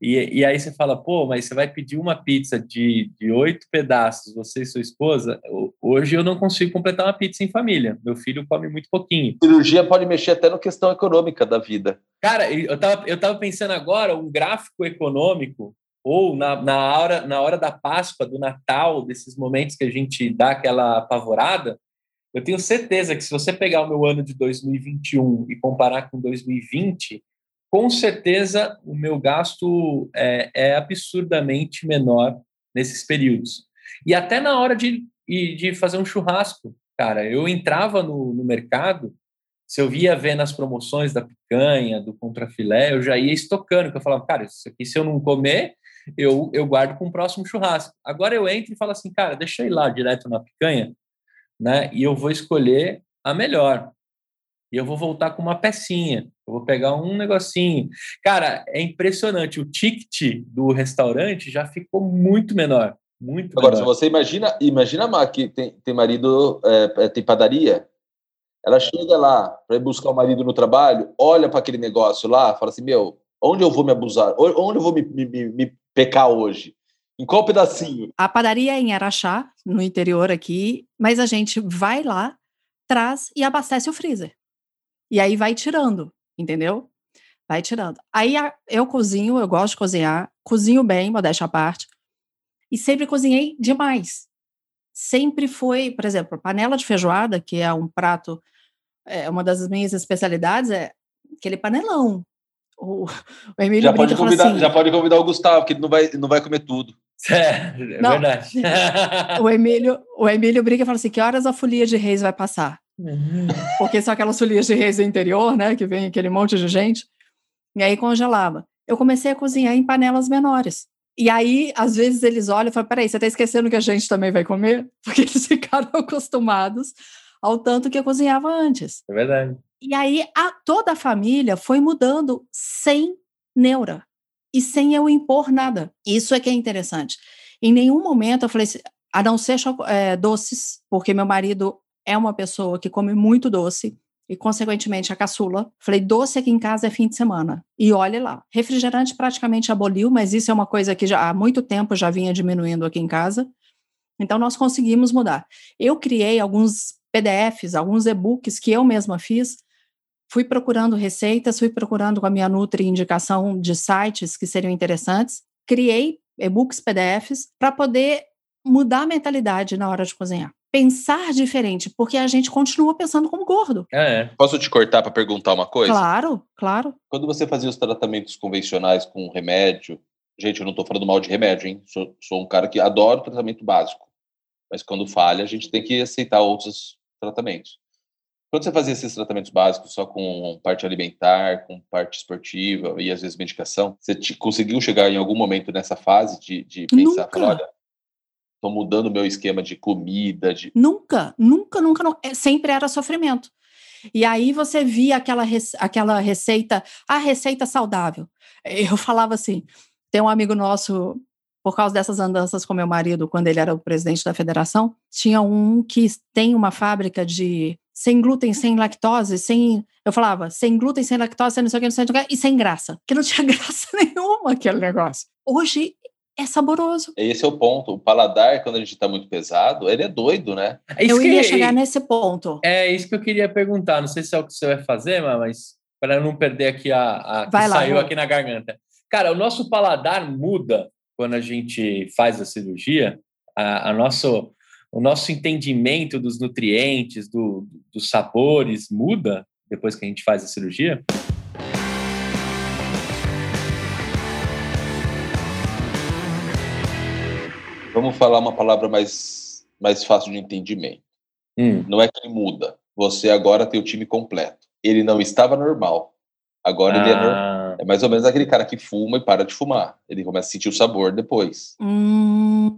E aí você fala, pô, mas você vai pedir uma pizza de 8 pedaços, você e sua esposa, hoje eu não consigo completar uma pizza em família, meu filho come muito pouquinho. A cirurgia pode mexer até na questão econômica da vida. Cara, eu tava pensando agora, um gráfico econômico, ou na hora da Páscoa, do Natal, desses momentos que a gente dá aquela apavorada, eu tenho certeza que se você pegar o meu ano de 2021 e comparar com 2020, com certeza o meu gasto é absurdamente menor nesses períodos. E até na hora de fazer um churrasco, cara, eu entrava no mercado, se eu via vendo as promoções da picanha, do contrafilé, eu já ia estocando, porque eu falava, cara, isso aqui se eu não comer, eu guardo para um próximo churrasco. Agora eu entro e falo assim, cara, deixa eu ir lá direto na picanha, né, e eu vou escolher a melhor. E eu vou voltar com uma pecinha, eu vou pegar um negocinho. Cara, é impressionante, o ticket do restaurante já ficou muito menor, muito Agora, menor. Agora, se você imagina a Má, que tem marido, tem padaria, ela chega lá para ir buscar o marido no trabalho, olha para aquele negócio lá, fala assim, meu, onde eu vou me abusar? Onde eu vou me pecar hoje? Em qual pedacinho? A padaria é em Araxá, no interior aqui, mas a gente vai lá, traz e abastece o freezer. E aí vai tirando, entendeu? Vai tirando. Aí eu cozinho, eu gosto de cozinhar, cozinho bem, modéstia à parte, e sempre cozinhei demais. Sempre foi, por exemplo, panela de feijoada, que é um prato, uma das minhas especialidades, é aquele panelão. O Emílio já pode convidar, assim, já pode convidar o Gustavo, que ele não vai comer tudo. É verdade. O Emílio briga e fala assim, que horas a folia de Reis vai passar? Porque são aquelas folhas de reis do interior, né, que vem aquele monte de gente, e aí congelava. Eu comecei a cozinhar em panelas menores, e aí às vezes eles olham e falam, peraí, você tá esquecendo que a gente também vai comer? Porque eles ficaram acostumados ao tanto que eu cozinhava antes. É verdade. E aí toda a família foi mudando sem neura e sem eu impor nada. Isso é que é interessante. Em nenhum momento eu falei assim, a não ser doces, porque meu marido é uma pessoa que come muito doce e, consequentemente, a caçula. Falei, doce aqui em casa é fim de semana. E olha lá. Refrigerante praticamente aboliu, mas isso é uma coisa que já, há muito tempo já vinha diminuindo aqui em casa. Então, nós conseguimos mudar. Eu criei alguns PDFs, alguns e-books que eu mesma fiz. Fui procurando receitas, fui procurando com a minha Nutri indicação de sites que seriam interessantes. Criei e-books, PDFs, para poder mudar a mentalidade na hora de cozinhar. Pensar diferente, porque a gente continua pensando como gordo. Posso te cortar para perguntar uma coisa? Claro, claro. Quando você fazia os tratamentos convencionais com remédio... Gente, eu não estou falando mal de remédio, hein? Sou um cara que adora o tratamento básico. Mas quando falha, a gente tem que aceitar outros tratamentos. Quando você fazia esses tratamentos básicos só com parte alimentar, com parte esportiva e às vezes medicação, você conseguiu chegar em algum momento nessa fase de pensar... Nunca. Olha, estou mudando o meu esquema de comida. Nunca. Sempre era sofrimento. E aí você via aquela receita, a receita saudável. Eu falava assim, tem um amigo nosso, por causa dessas andanças com meu marido, quando ele era o presidente da federação, tinha um que tem uma fábrica de sem glúten, sem lactose, sem... Eu falava, sem glúten, sem lactose, sem não sei o que, e sem graça. Que não tinha graça nenhuma aquele negócio. Hoje... é saboroso. Esse é o ponto. O paladar, quando a gente está muito pesado, ele é doido, né? Eu ia chegar nesse ponto. É isso que eu queria perguntar. Não sei se é o que você vai fazer, mas para não perder aqui a que saiu aqui na garganta. Cara, o nosso paladar muda quando a gente faz a cirurgia. O nosso entendimento dos nutrientes, dos sabores muda depois que a gente faz a cirurgia? Vamos falar uma palavra mais fácil de entendimento. Não é que ele muda. Você agora tem o time completo. Ele não estava normal. Agora ele é normal. É mais ou menos aquele cara que fuma e para de fumar. Ele começa a sentir o sabor depois.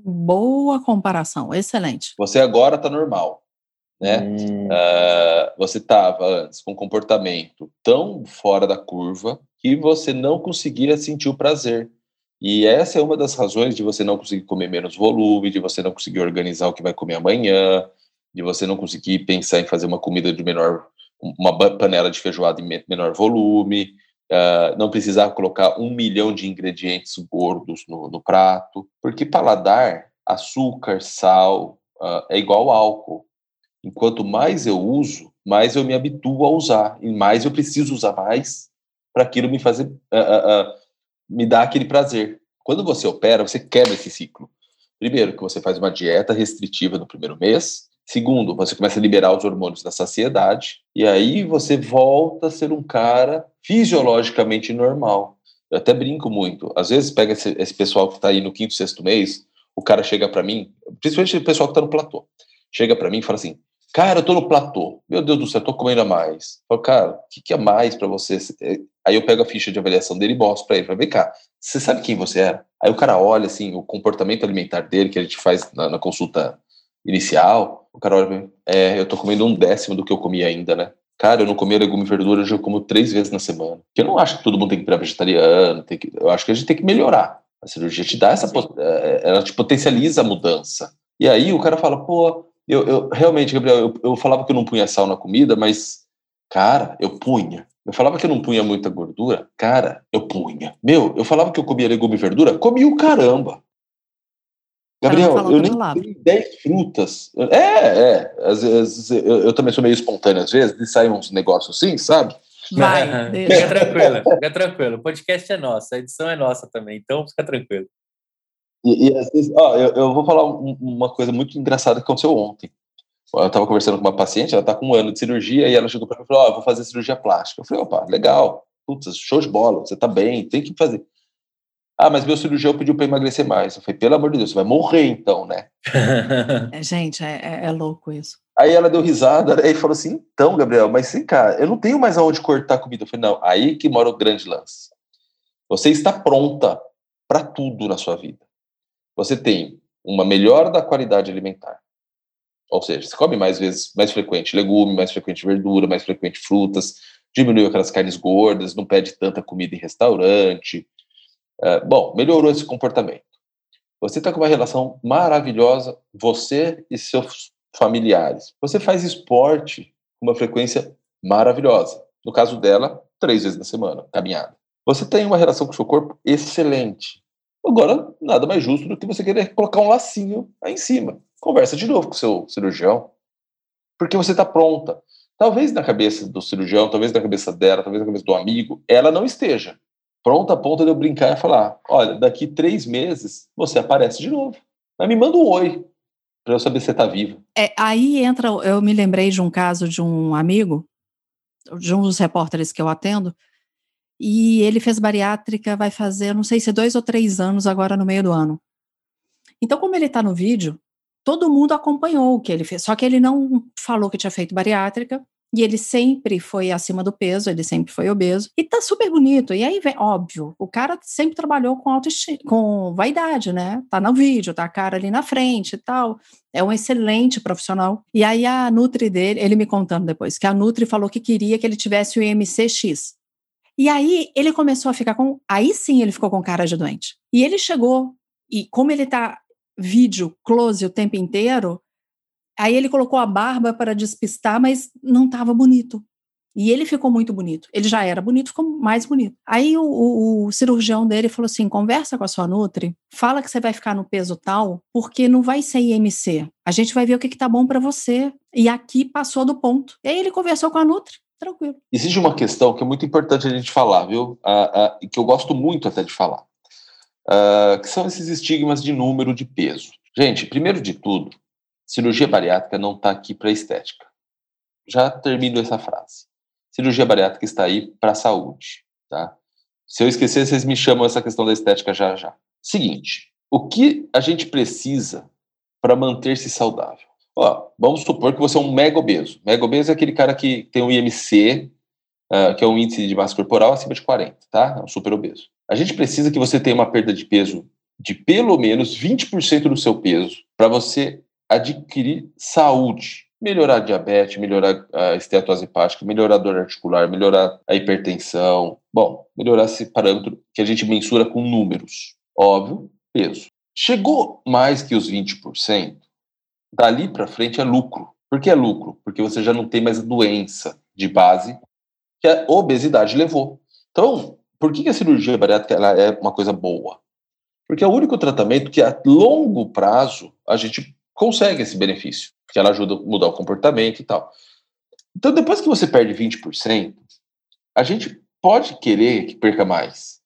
Boa comparação. Excelente. Você agora está normal, né? Você estava antes com um comportamento tão fora da curva que você não conseguia sentir o prazer. E essa é uma das razões de você não conseguir comer menos volume, de você não conseguir organizar o que vai comer amanhã, de você não conseguir pensar em fazer uma comida de menor, uma panela de feijoada em menor volume, não precisar colocar 1 milhão de ingredientes gordos no prato, porque paladar, açúcar, sal, é igual álcool. Enquanto mais eu uso, mais eu me habituo a usar, e mais eu preciso usar mais para aquilo me fazer... me dá aquele prazer. Quando você opera, você quebra esse ciclo. Primeiro, que você faz uma dieta restritiva no primeiro mês. Segundo, você começa a liberar os hormônios da saciedade. E aí você volta a ser um cara fisiologicamente normal. Eu até brinco muito. Às vezes pega esse pessoal que está aí no 5º, 6º mês, o cara chega para mim, principalmente o pessoal que está no platô, chega para mim e fala assim, cara, eu tô no platô. Meu Deus do céu, eu tô comendo a mais. Eu falo, cara, o que é mais pra você? Aí eu pego a ficha de avaliação dele e mostro pra ele. Falei, vem cá, você sabe quem você era? Aí o cara olha, assim, o comportamento alimentar dele, que a gente faz na consulta inicial. O cara olha pra mim, eu tô comendo 1/10 do que eu comi ainda, né? Cara, eu não comia legume e verdura, hoje eu como 3 vezes na semana. Porque eu não acho que todo mundo tem que virar vegetariano. Eu acho que a gente tem que melhorar. A cirurgia te dá essa... Ela te potencializa a mudança. E aí o cara fala, pô... Eu realmente, Gabriel, eu falava que eu não punha sal na comida, mas, cara, eu punha. Eu falava que eu não punha muita gordura, cara, eu punha. Eu falava que eu comia legume e verdura, comia o caramba. Gabriel, eu nem tenho 10 frutas. Às vezes, eu também sou meio espontâneo, às vezes, e saem uns negócios assim, sabe? Fica tranquilo, fica tranquilo. O podcast é nosso, a edição é nossa também, então fica tranquilo. E às vezes, eu vou falar uma coisa muito engraçada que aconteceu ontem. Eu estava conversando com uma paciente, ela está com 1 ano de cirurgia, e ela chegou para mim e falou, eu vou fazer cirurgia plástica. Eu falei, opa, legal, putz, show de bola, você está bem, tem que fazer. Mas meu cirurgião pediu para emagrecer mais. Eu falei, pelo amor de Deus, você vai morrer então, né? Gente, é louco isso. Aí ela deu risada, aí falou assim, então, Gabriel, mas vem cá, eu não tenho mais aonde cortar comida. Eu falei, não, aí que mora o grande lance. Você está pronta para tudo na sua vida. Você tem uma melhora da qualidade alimentar. Ou seja, você come mais frequente legume, mais frequente verdura, mais frequente frutas, diminuiu aquelas carnes gordas, não pede tanta comida em restaurante. Melhorou esse comportamento. Você está com uma relação maravilhosa, você e seus familiares. Você faz esporte com uma frequência maravilhosa. No caso dela, 3 vezes na semana, caminhada. Você tem uma relação com o seu corpo excelente. Agora, nada mais justo do que você querer colocar um lacinho aí em cima. Conversa de novo com o seu cirurgião, porque você está pronta. Talvez na cabeça do cirurgião, talvez na cabeça dela, talvez na cabeça do amigo, ela não esteja pronta a ponta de eu brincar e falar, olha, daqui 3 meses você aparece de novo. Mas me manda um oi, para eu saber se você está viva. Eu me lembrei de um caso de um amigo, de um dos repórteres que eu atendo, e ele fez bariátrica, vai fazer, não sei se 2 ou 3 anos agora no meio do ano. Então, como ele está no vídeo, todo mundo acompanhou o que ele fez, só que ele não falou que tinha feito bariátrica, e ele sempre foi acima do peso, ele sempre foi obeso, e tá super bonito. E aí, óbvio, o cara sempre trabalhou com autoestima, com vaidade, né? Tá no vídeo, tá a cara ali na frente e tal. É um excelente profissional. E aí a Nutri dele, ele me contando depois, que a Nutri falou que queria que ele tivesse o IMC-X. E aí ele começou a ficar com... Aí sim ele ficou com cara de doente. E ele chegou, e como ele tá vídeo, close o tempo inteiro, aí ele colocou a barba para despistar, mas não tava bonito. E ele ficou muito bonito. Ele já era bonito, ficou mais bonito. Aí o cirurgião dele falou assim, conversa com a sua nutri, fala que você vai ficar no peso tal, porque não vai ser IMC. A gente vai ver o que tá bom para você. E aqui passou do ponto. E aí ele conversou com a nutri, tranquilo. Existe uma questão que é muito importante a gente falar, viu? Que eu gosto muito até de falar. Que são esses estigmas de número, de peso. Gente, primeiro de tudo, cirurgia bariátrica não tá aqui para estética. Já termino essa frase. Cirurgia bariátrica está aí para a saúde, tá? Se eu esquecer, vocês me chamam essa questão da estética já já. Seguinte, o que a gente precisa para manter-se saudável? Ó, vamos supor que você é um mega obeso. Mega obeso é aquele cara que tem um IMC, que é um índice de massa corporal acima de 40, tá? É um super obeso. A gente precisa que você tenha uma perda de peso de pelo menos 20% do seu peso para você adquirir saúde. Melhorar a diabetes, melhorar a esteatose hepática, melhorar a dor articular, melhorar a hipertensão. Bom, melhorar esse parâmetro que a gente mensura com números. Óbvio, peso. Chegou mais que os 20%, dali para frente é lucro. Por que é lucro? Porque você já não tem mais a doença de base que a obesidade levou. Então, por que a cirurgia bariátrica ela é uma coisa boa? Porque é o único tratamento que a longo prazo a gente consegue esse benefício, que ela ajuda a mudar o comportamento e tal. Então, depois que você perde 20%, a gente pode querer que perca mais.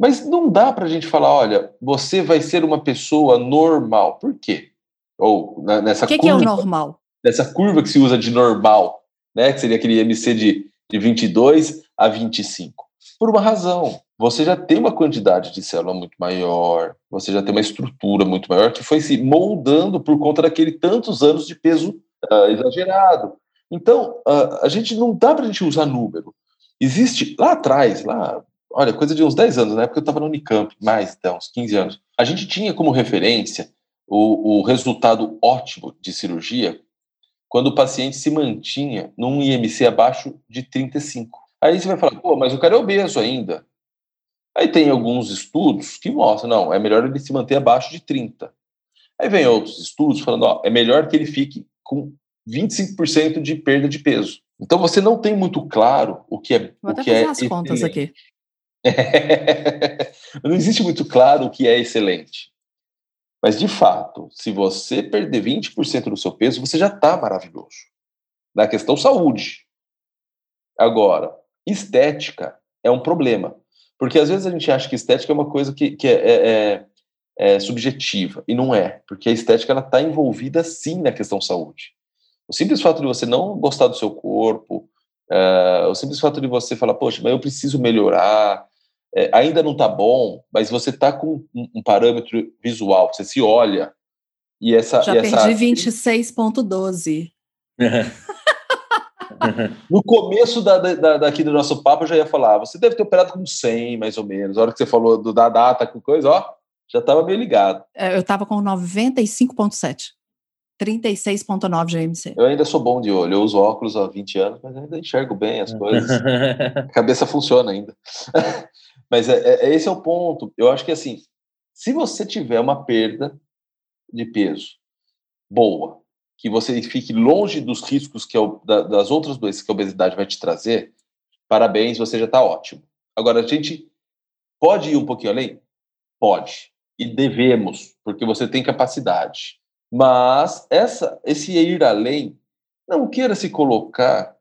Mas não dá pra gente falar, olha, você vai ser uma pessoa normal. Por quê? Ou nessa curva... O que é o normal? Nessa curva que se usa de normal, né? Que seria aquele MC de 22 a 25. Por uma razão. Você já tem uma quantidade de célula muito maior, você já tem uma estrutura muito maior que foi se moldando por conta daquele tantos anos de peso exagerado. Então, a gente não dá pra gente usar número. Existe, lá atrás, olha, coisa de uns 10 anos, na época eu estava no Unicamp, mais então, uns 15 anos, a gente tinha como referência o resultado ótimo de cirurgia quando o paciente se mantinha num IMC abaixo de 35. Aí você vai falar, pô, mas o cara é obeso ainda. Aí tem alguns estudos que mostram, não, é melhor ele se manter abaixo de 30. Aí vem outros estudos falando, ó, é melhor que ele fique com 25% de perda de peso. Então você não tem muito claro o que é... Vou até fazer as contas aqui. Não existe muito claro o que é excelente. Mas, de fato, se você perder 20% do seu peso, você já está maravilhoso. Na questão saúde. Agora, estética é um problema. Porque às vezes a gente acha que estética é uma coisa que é subjetiva, e não é, porque a estética está envolvida sim na questão saúde. O simples fato de você não gostar do seu corpo, o simples fato de você falar, poxa, mas eu preciso melhorar, ainda não está bom, mas você está com um parâmetro visual, você se olha, e essa... Já perdi 26,12. No começo daqui do nosso papo eu já ia falar, você deve ter operado com 100 mais ou menos, a hora que você falou da data com coisa, ó, já estava meio ligado. Eu estava com 95,7, 36,9 de IMC. Eu ainda sou bom de olho, eu uso óculos há 20 anos, mas ainda enxergo bem as coisas, a cabeça funciona ainda. Mas esse é o ponto, eu acho que assim, se você tiver uma perda de peso boa, que você fique longe dos riscos que das outras doenças que a obesidade vai te trazer, parabéns, você já está ótimo. Agora, a gente pode ir um pouquinho além? Pode. E devemos, porque você tem capacidade. Mas esse ir além, não queira se colocar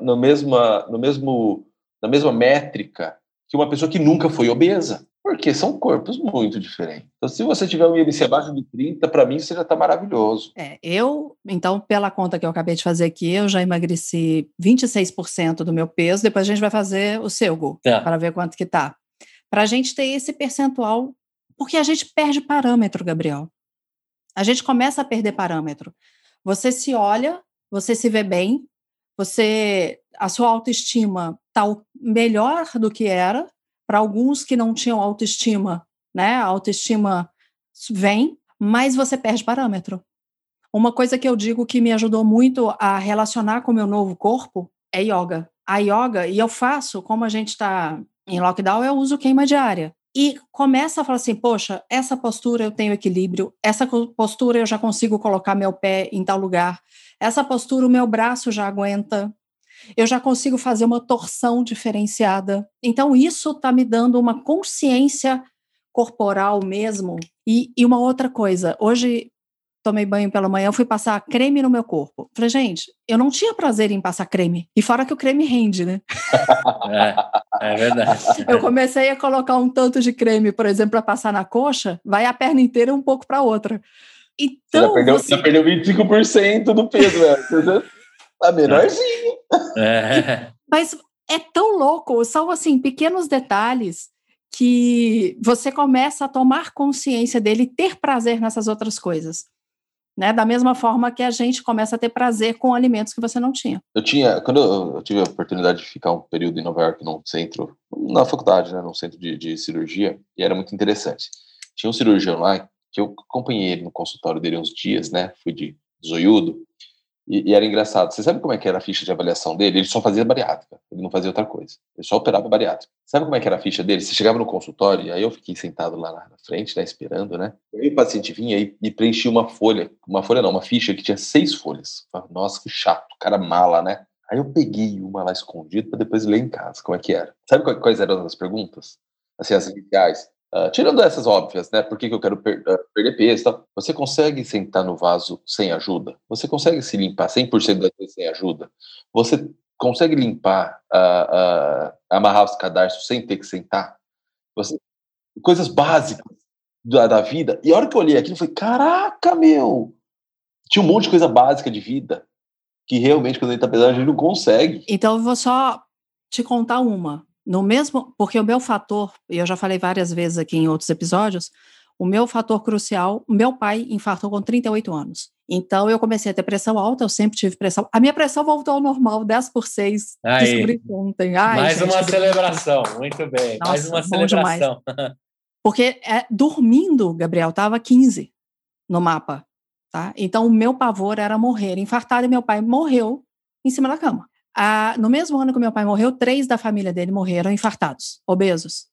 na mesma métrica que uma pessoa que nunca foi obesa, porque são corpos muito diferentes. Então, se você tiver um IMC abaixo de 30, para mim, você já está maravilhoso. Então, pela conta que eu acabei de fazer aqui, eu já emagreci 26% do meu peso, depois a gente vai fazer o seu, Gu, para ver quanto que tá. Para a gente ter esse percentual, porque a gente perde parâmetro, Gabriel. A gente começa a perder parâmetro. Você se olha, você se vê bem, a sua autoestima está melhor do que era. Para alguns que não tinham autoestima, né? A autoestima vem, mas você perde parâmetro. Uma coisa que eu digo que me ajudou muito a relacionar com o meu novo corpo é yoga. A yoga, e eu faço, como a gente está em lockdown, eu uso queima diária. E começa a falar assim, poxa, essa postura eu tenho equilíbrio, essa postura eu já consigo colocar meu pé em tal lugar, essa postura o meu braço já aguenta. eu já consigo fazer uma torção diferenciada. Então, isso está me dando uma consciência corporal mesmo. E uma outra coisa, hoje tomei banho pela manhã, fui passar creme no meu corpo. Falei, gente, eu não tinha prazer em passar creme. E fora que o creme rende, né? É verdade. Eu comecei a colocar um tanto de creme, por exemplo, para passar na coxa, vai a perna inteira e um pouco para a outra. Então, você já perdeu 25% do peso, velho. Você já tá menorzinho. Mas é tão louco, são assim, pequenos detalhes que você começa a tomar consciência dele e ter prazer nessas outras coisas. Né? Da mesma forma que a gente começa a ter prazer com alimentos que você não tinha. Quando eu tive a oportunidade de ficar um período em Nova York num centro, na faculdade, né, num centro de cirurgia, e era muito interessante. Tinha um cirurgião lá, que eu acompanhei ele no consultório dele uns dias, né, fui de zoiudo, e era engraçado. Você sabe como é que era a ficha de avaliação dele? Ele só fazia bariátrica, ele não fazia outra coisa. Ele só operava bariátrica. Sabe como é que era a ficha dele? Você chegava no consultório, e aí eu fiquei sentado lá na frente, né, esperando, né? E o paciente vinha e preenchia uma ficha que tinha 6 folhas. Nossa, que chato, cara mala, né? Aí eu peguei uma lá escondida pra depois ler em casa, como é que era. Sabe quais eram as perguntas? Assim, as iniciais. Tirando essas óbvias, né? Por que eu quero perder peso e tal? Você consegue sentar no vaso sem ajuda? Você consegue se limpar 100% das vezes sem ajuda? Você consegue limpar, amarrar os cadarços sem ter que sentar? Coisas básicas da vida. E a hora que eu olhei aquilo, eu falei, caraca, meu! Tinha um monte de coisa básica de vida que realmente, quando a gente tá pesado, a gente não consegue. Então, eu vou só te contar uma. No mesmo, porque o meu fator, e eu já falei várias vezes aqui em outros episódios, o meu fator crucial, meu pai infartou com 38 anos. Então, eu comecei a ter pressão alta, eu sempre tive pressão. A minha pressão voltou ao normal, 10/6. Aí, descobri ontem. Ai, mais gente, uma celebração, muito bem. Nossa, mais uma celebração. Demais. Porque dormindo, Gabriel, estava 15 no mapa. Tá? Então, o meu pavor era morrer infartado, e meu pai morreu em cima da cama. No mesmo ano que meu pai morreu, 3 da família dele morreram infartados, obesos.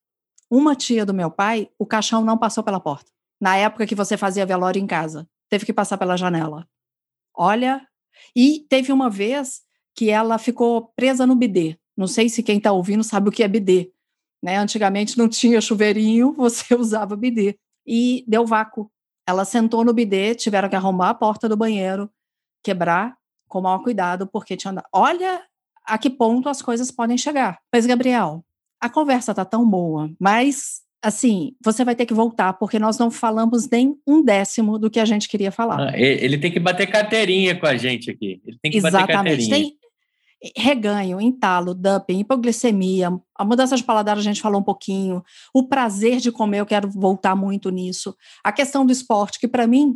Uma tia do meu pai, o caixão não passou pela porta. Na época que você fazia velório em casa, teve que passar pela janela. Olha, e teve uma vez que ela ficou presa no bidê. Não sei se quem está ouvindo sabe o que é bidê. Né? Antigamente não tinha chuveirinho, você usava bidê. E deu vácuo. Ela sentou no bidê, tiveram que arrombar a porta do banheiro, quebrar, com o maior cuidado, porque tinha... Olha... a que ponto as coisas podem chegar. Mas, Gabriel, a conversa tá tão boa, mas, assim, você vai ter que voltar, porque nós não falamos nem 1/10 do que a gente queria falar. Ele tem que bater carteirinha com a gente aqui. Ele tem que bater carteirinha. Exatamente. Reganho, entalo, dumping, hipoglicemia, a mudança de paladar a gente falou um pouquinho, o prazer de comer, eu quero voltar muito nisso. A questão do esporte, que para mim,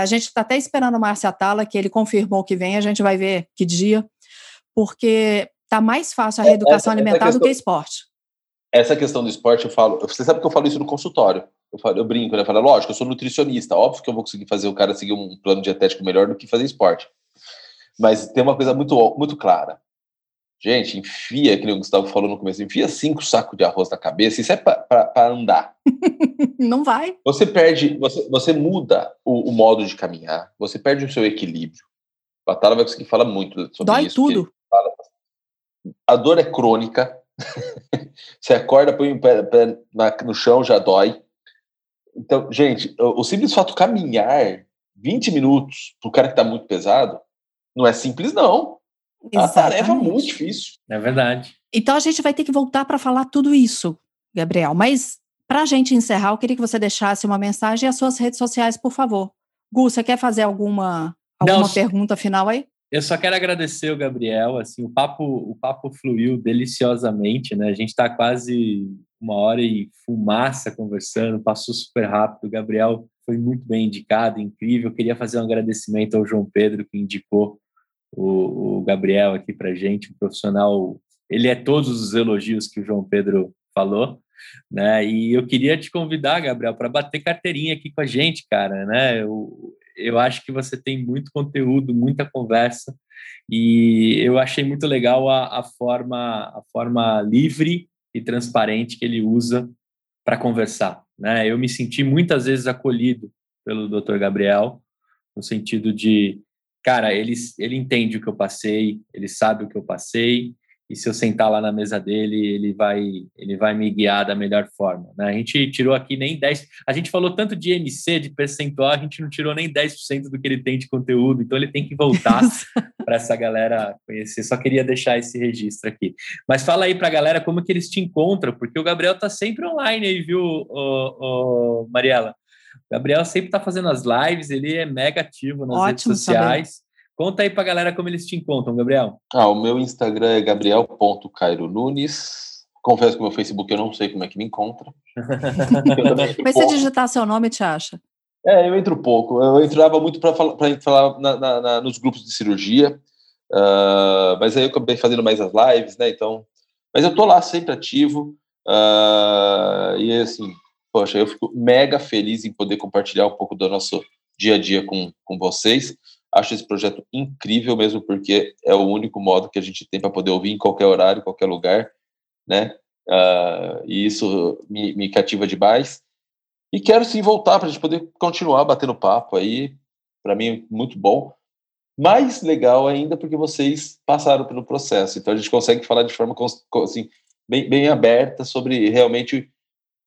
a gente está até esperando o Márcio Atala, que ele confirmou que vem, a gente vai ver que dia. Porque tá mais fácil a reeducação alimentar questão, do que esporte. Essa questão do esporte, eu falo... Você sabe que eu falo isso no consultório. Eu brinco, né? Eu falo, lógico, eu sou nutricionista. Óbvio que eu vou conseguir fazer o cara seguir um plano dietético melhor do que fazer esporte. Mas tem uma coisa muito, muito clara. Gente, enfia, que nem o Gustavo falou no começo, enfia 5 sacos de arroz na cabeça, isso é pra andar. Não vai. Você perde... Você muda o modo de caminhar, você perde o seu equilíbrio. A Tara vai conseguir falar muito sobre Dói isso. Dói tudo. A dor é crônica. Você acorda, põe o pé no chão, já dói. Então, gente, o simples fato de caminhar 20 minutos pro cara que tá muito pesado, não é simples, não. Exatamente. A tarefa é muito difícil. É verdade. Então a gente vai ter que voltar para falar tudo isso, Gabriel. Mas pra gente encerrar, eu queria que você deixasse uma mensagem às suas redes sociais, por favor. Gu, você quer fazer alguma pergunta final aí? Eu só quero agradecer o Gabriel, assim, o papo fluiu deliciosamente, né? A gente está quase 1 hora e fumaça conversando, passou super rápido. O Gabriel foi muito bem indicado, incrível. Eu queria fazer um agradecimento ao João Pedro, que indicou o Gabriel aqui pra gente, um profissional. Ele é todos os elogios que o João Pedro falou, né? E eu queria te convidar, Gabriel, para bater carteirinha aqui com a gente, cara, né? Eu acho que você tem muito conteúdo, muita conversa, e eu achei muito legal a forma livre e transparente que ele usa para conversar, né? Eu me senti muitas vezes acolhido pelo Dr. Gabriel, no sentido de cara, ele entende o que eu passei, ele sabe o que eu passei, e se eu sentar lá na mesa dele, ele vai me guiar da melhor forma, né? A gente tirou aqui nem 10%, a gente falou tanto de MC, de percentual, a gente não tirou nem 10% do que ele tem de conteúdo, então ele tem que voltar para essa galera conhecer. Só queria deixar esse registro aqui. Mas fala aí para a galera como que eles te encontram, porque o Gabriel tá sempre online aí, viu, Mariela? O Gabriel sempre tá fazendo as lives, ele é mega ativo nas redes sociais. Também. Conta aí pra galera como eles te encontram, Gabriel. O meu Instagram é gabriel.caironunes. Confesso que o meu Facebook eu não sei como é que me encontra. Mas se digitar seu nome, te acha? Eu entro pouco. Eu entrava muito pra falar nos grupos de cirurgia, mas aí eu acabei fazendo mais as lives, né? Então, mas eu tô lá sempre ativo, e assim, poxa, eu fico mega feliz em poder compartilhar um pouco do nosso dia a dia com vocês. Acho esse projeto incrível mesmo, porque é o único modo que a gente tem para poder ouvir em qualquer horário, em qualquer lugar, né? E isso me cativa demais. E quero sim voltar para a gente poder continuar batendo papo aí. Para mim é muito bom. Mais legal ainda porque vocês passaram pelo processo. Então a gente consegue falar de forma assim, bem aberta sobre realmente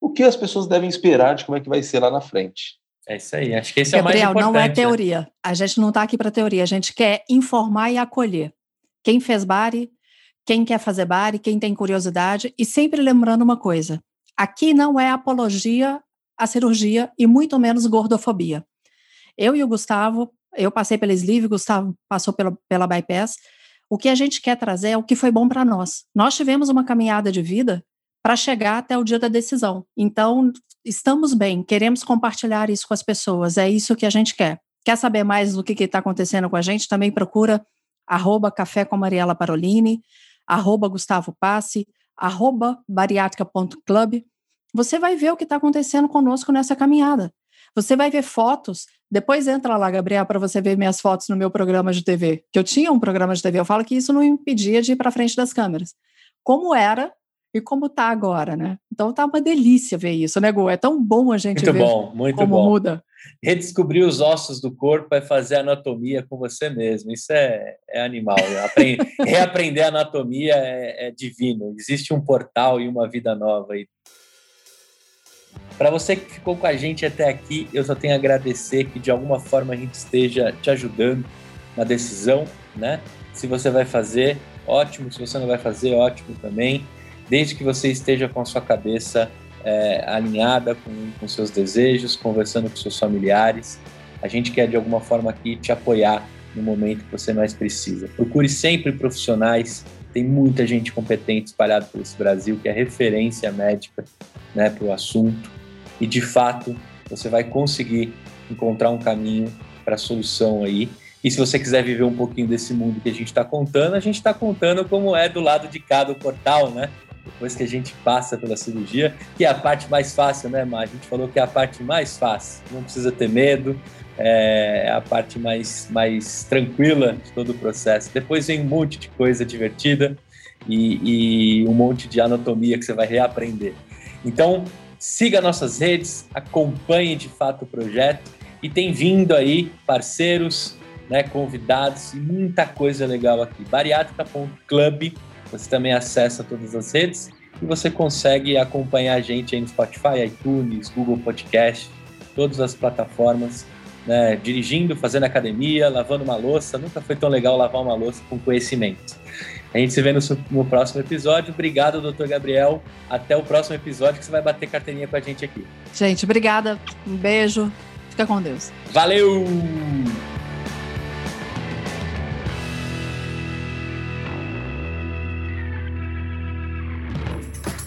o que as pessoas devem esperar de como é que vai ser lá na frente. É isso aí, acho que esse Gabriel, é o mais importante. Gabriel, não é teoria, né? A gente não está aqui para teoria, a gente quer informar e acolher. Quem fez bari, quem quer fazer bari, quem tem curiosidade, e sempre lembrando uma coisa, aqui não é apologia à cirurgia e muito menos gordofobia. Eu e o Gustavo, eu passei pela sleeve, o Gustavo passou pela bypass, o que a gente quer trazer é o que foi bom para nós. Nós tivemos uma caminhada de vida para chegar até o dia da decisão, então... Estamos bem, queremos compartilhar isso com as pessoas, é isso que a gente quer. Quer saber mais do que está acontecendo com a gente? Também procura @café com Mariela Parolini, @Gustavo Passe, @bariátrica.club. Você vai ver o que está acontecendo conosco nessa caminhada. Você vai ver fotos, depois entra lá, Gabriel, para você ver minhas fotos no meu programa de TV, que eu tinha um programa de TV, eu falo que isso não impedia de ir para frente das câmeras. Como era... E como tá agora, né? Então tá uma delícia ver isso, né, Gu? É tão bom a gente ver como muda. Redescobrir os ossos do corpo é fazer anatomia com você mesmo. Isso é animal. Reaprender a anatomia é divino. Existe um portal e uma vida nova aí. Para você que ficou com a gente até aqui, eu só tenho a agradecer que de alguma forma a gente esteja te ajudando na decisão, né? Se você vai fazer, ótimo. Se você não vai fazer, ótimo também. Desde que você esteja com a sua cabeça alinhada com seus desejos, conversando com seus familiares. A gente quer, de alguma forma, aqui te apoiar no momento que você mais precisa. Procure sempre profissionais. Tem muita gente competente espalhada por esse Brasil que é referência médica, né, para o assunto. E, de fato, você vai conseguir encontrar um caminho para a solução aí. E se você quiser viver um pouquinho desse mundo que a gente está contando como é do lado de cá do portal, né? Depois que a gente passa pela cirurgia, que é a parte mais fácil, né, Mar? A gente falou que é a parte mais fácil, não precisa ter medo, é a parte mais tranquila de todo o processo. Depois vem um monte de coisa divertida e um monte de anatomia que você vai reaprender. Então, siga nossas redes, acompanhe de fato o projeto e tem vindo aí parceiros, né, convidados e muita coisa legal aqui. Bariátrica.club, você também acessa todas as redes e você consegue acompanhar a gente aí no Spotify, iTunes, Google Podcast, todas as plataformas, né, dirigindo, fazendo academia, lavando uma louça. Nunca foi tão legal lavar uma louça com conhecimento. A gente se vê no próximo episódio. Obrigado, Dr. Gabriel. Até o próximo episódio que você vai bater carteirinha com a gente aqui. Gente, obrigada. Um beijo. Fica com Deus. Valeu!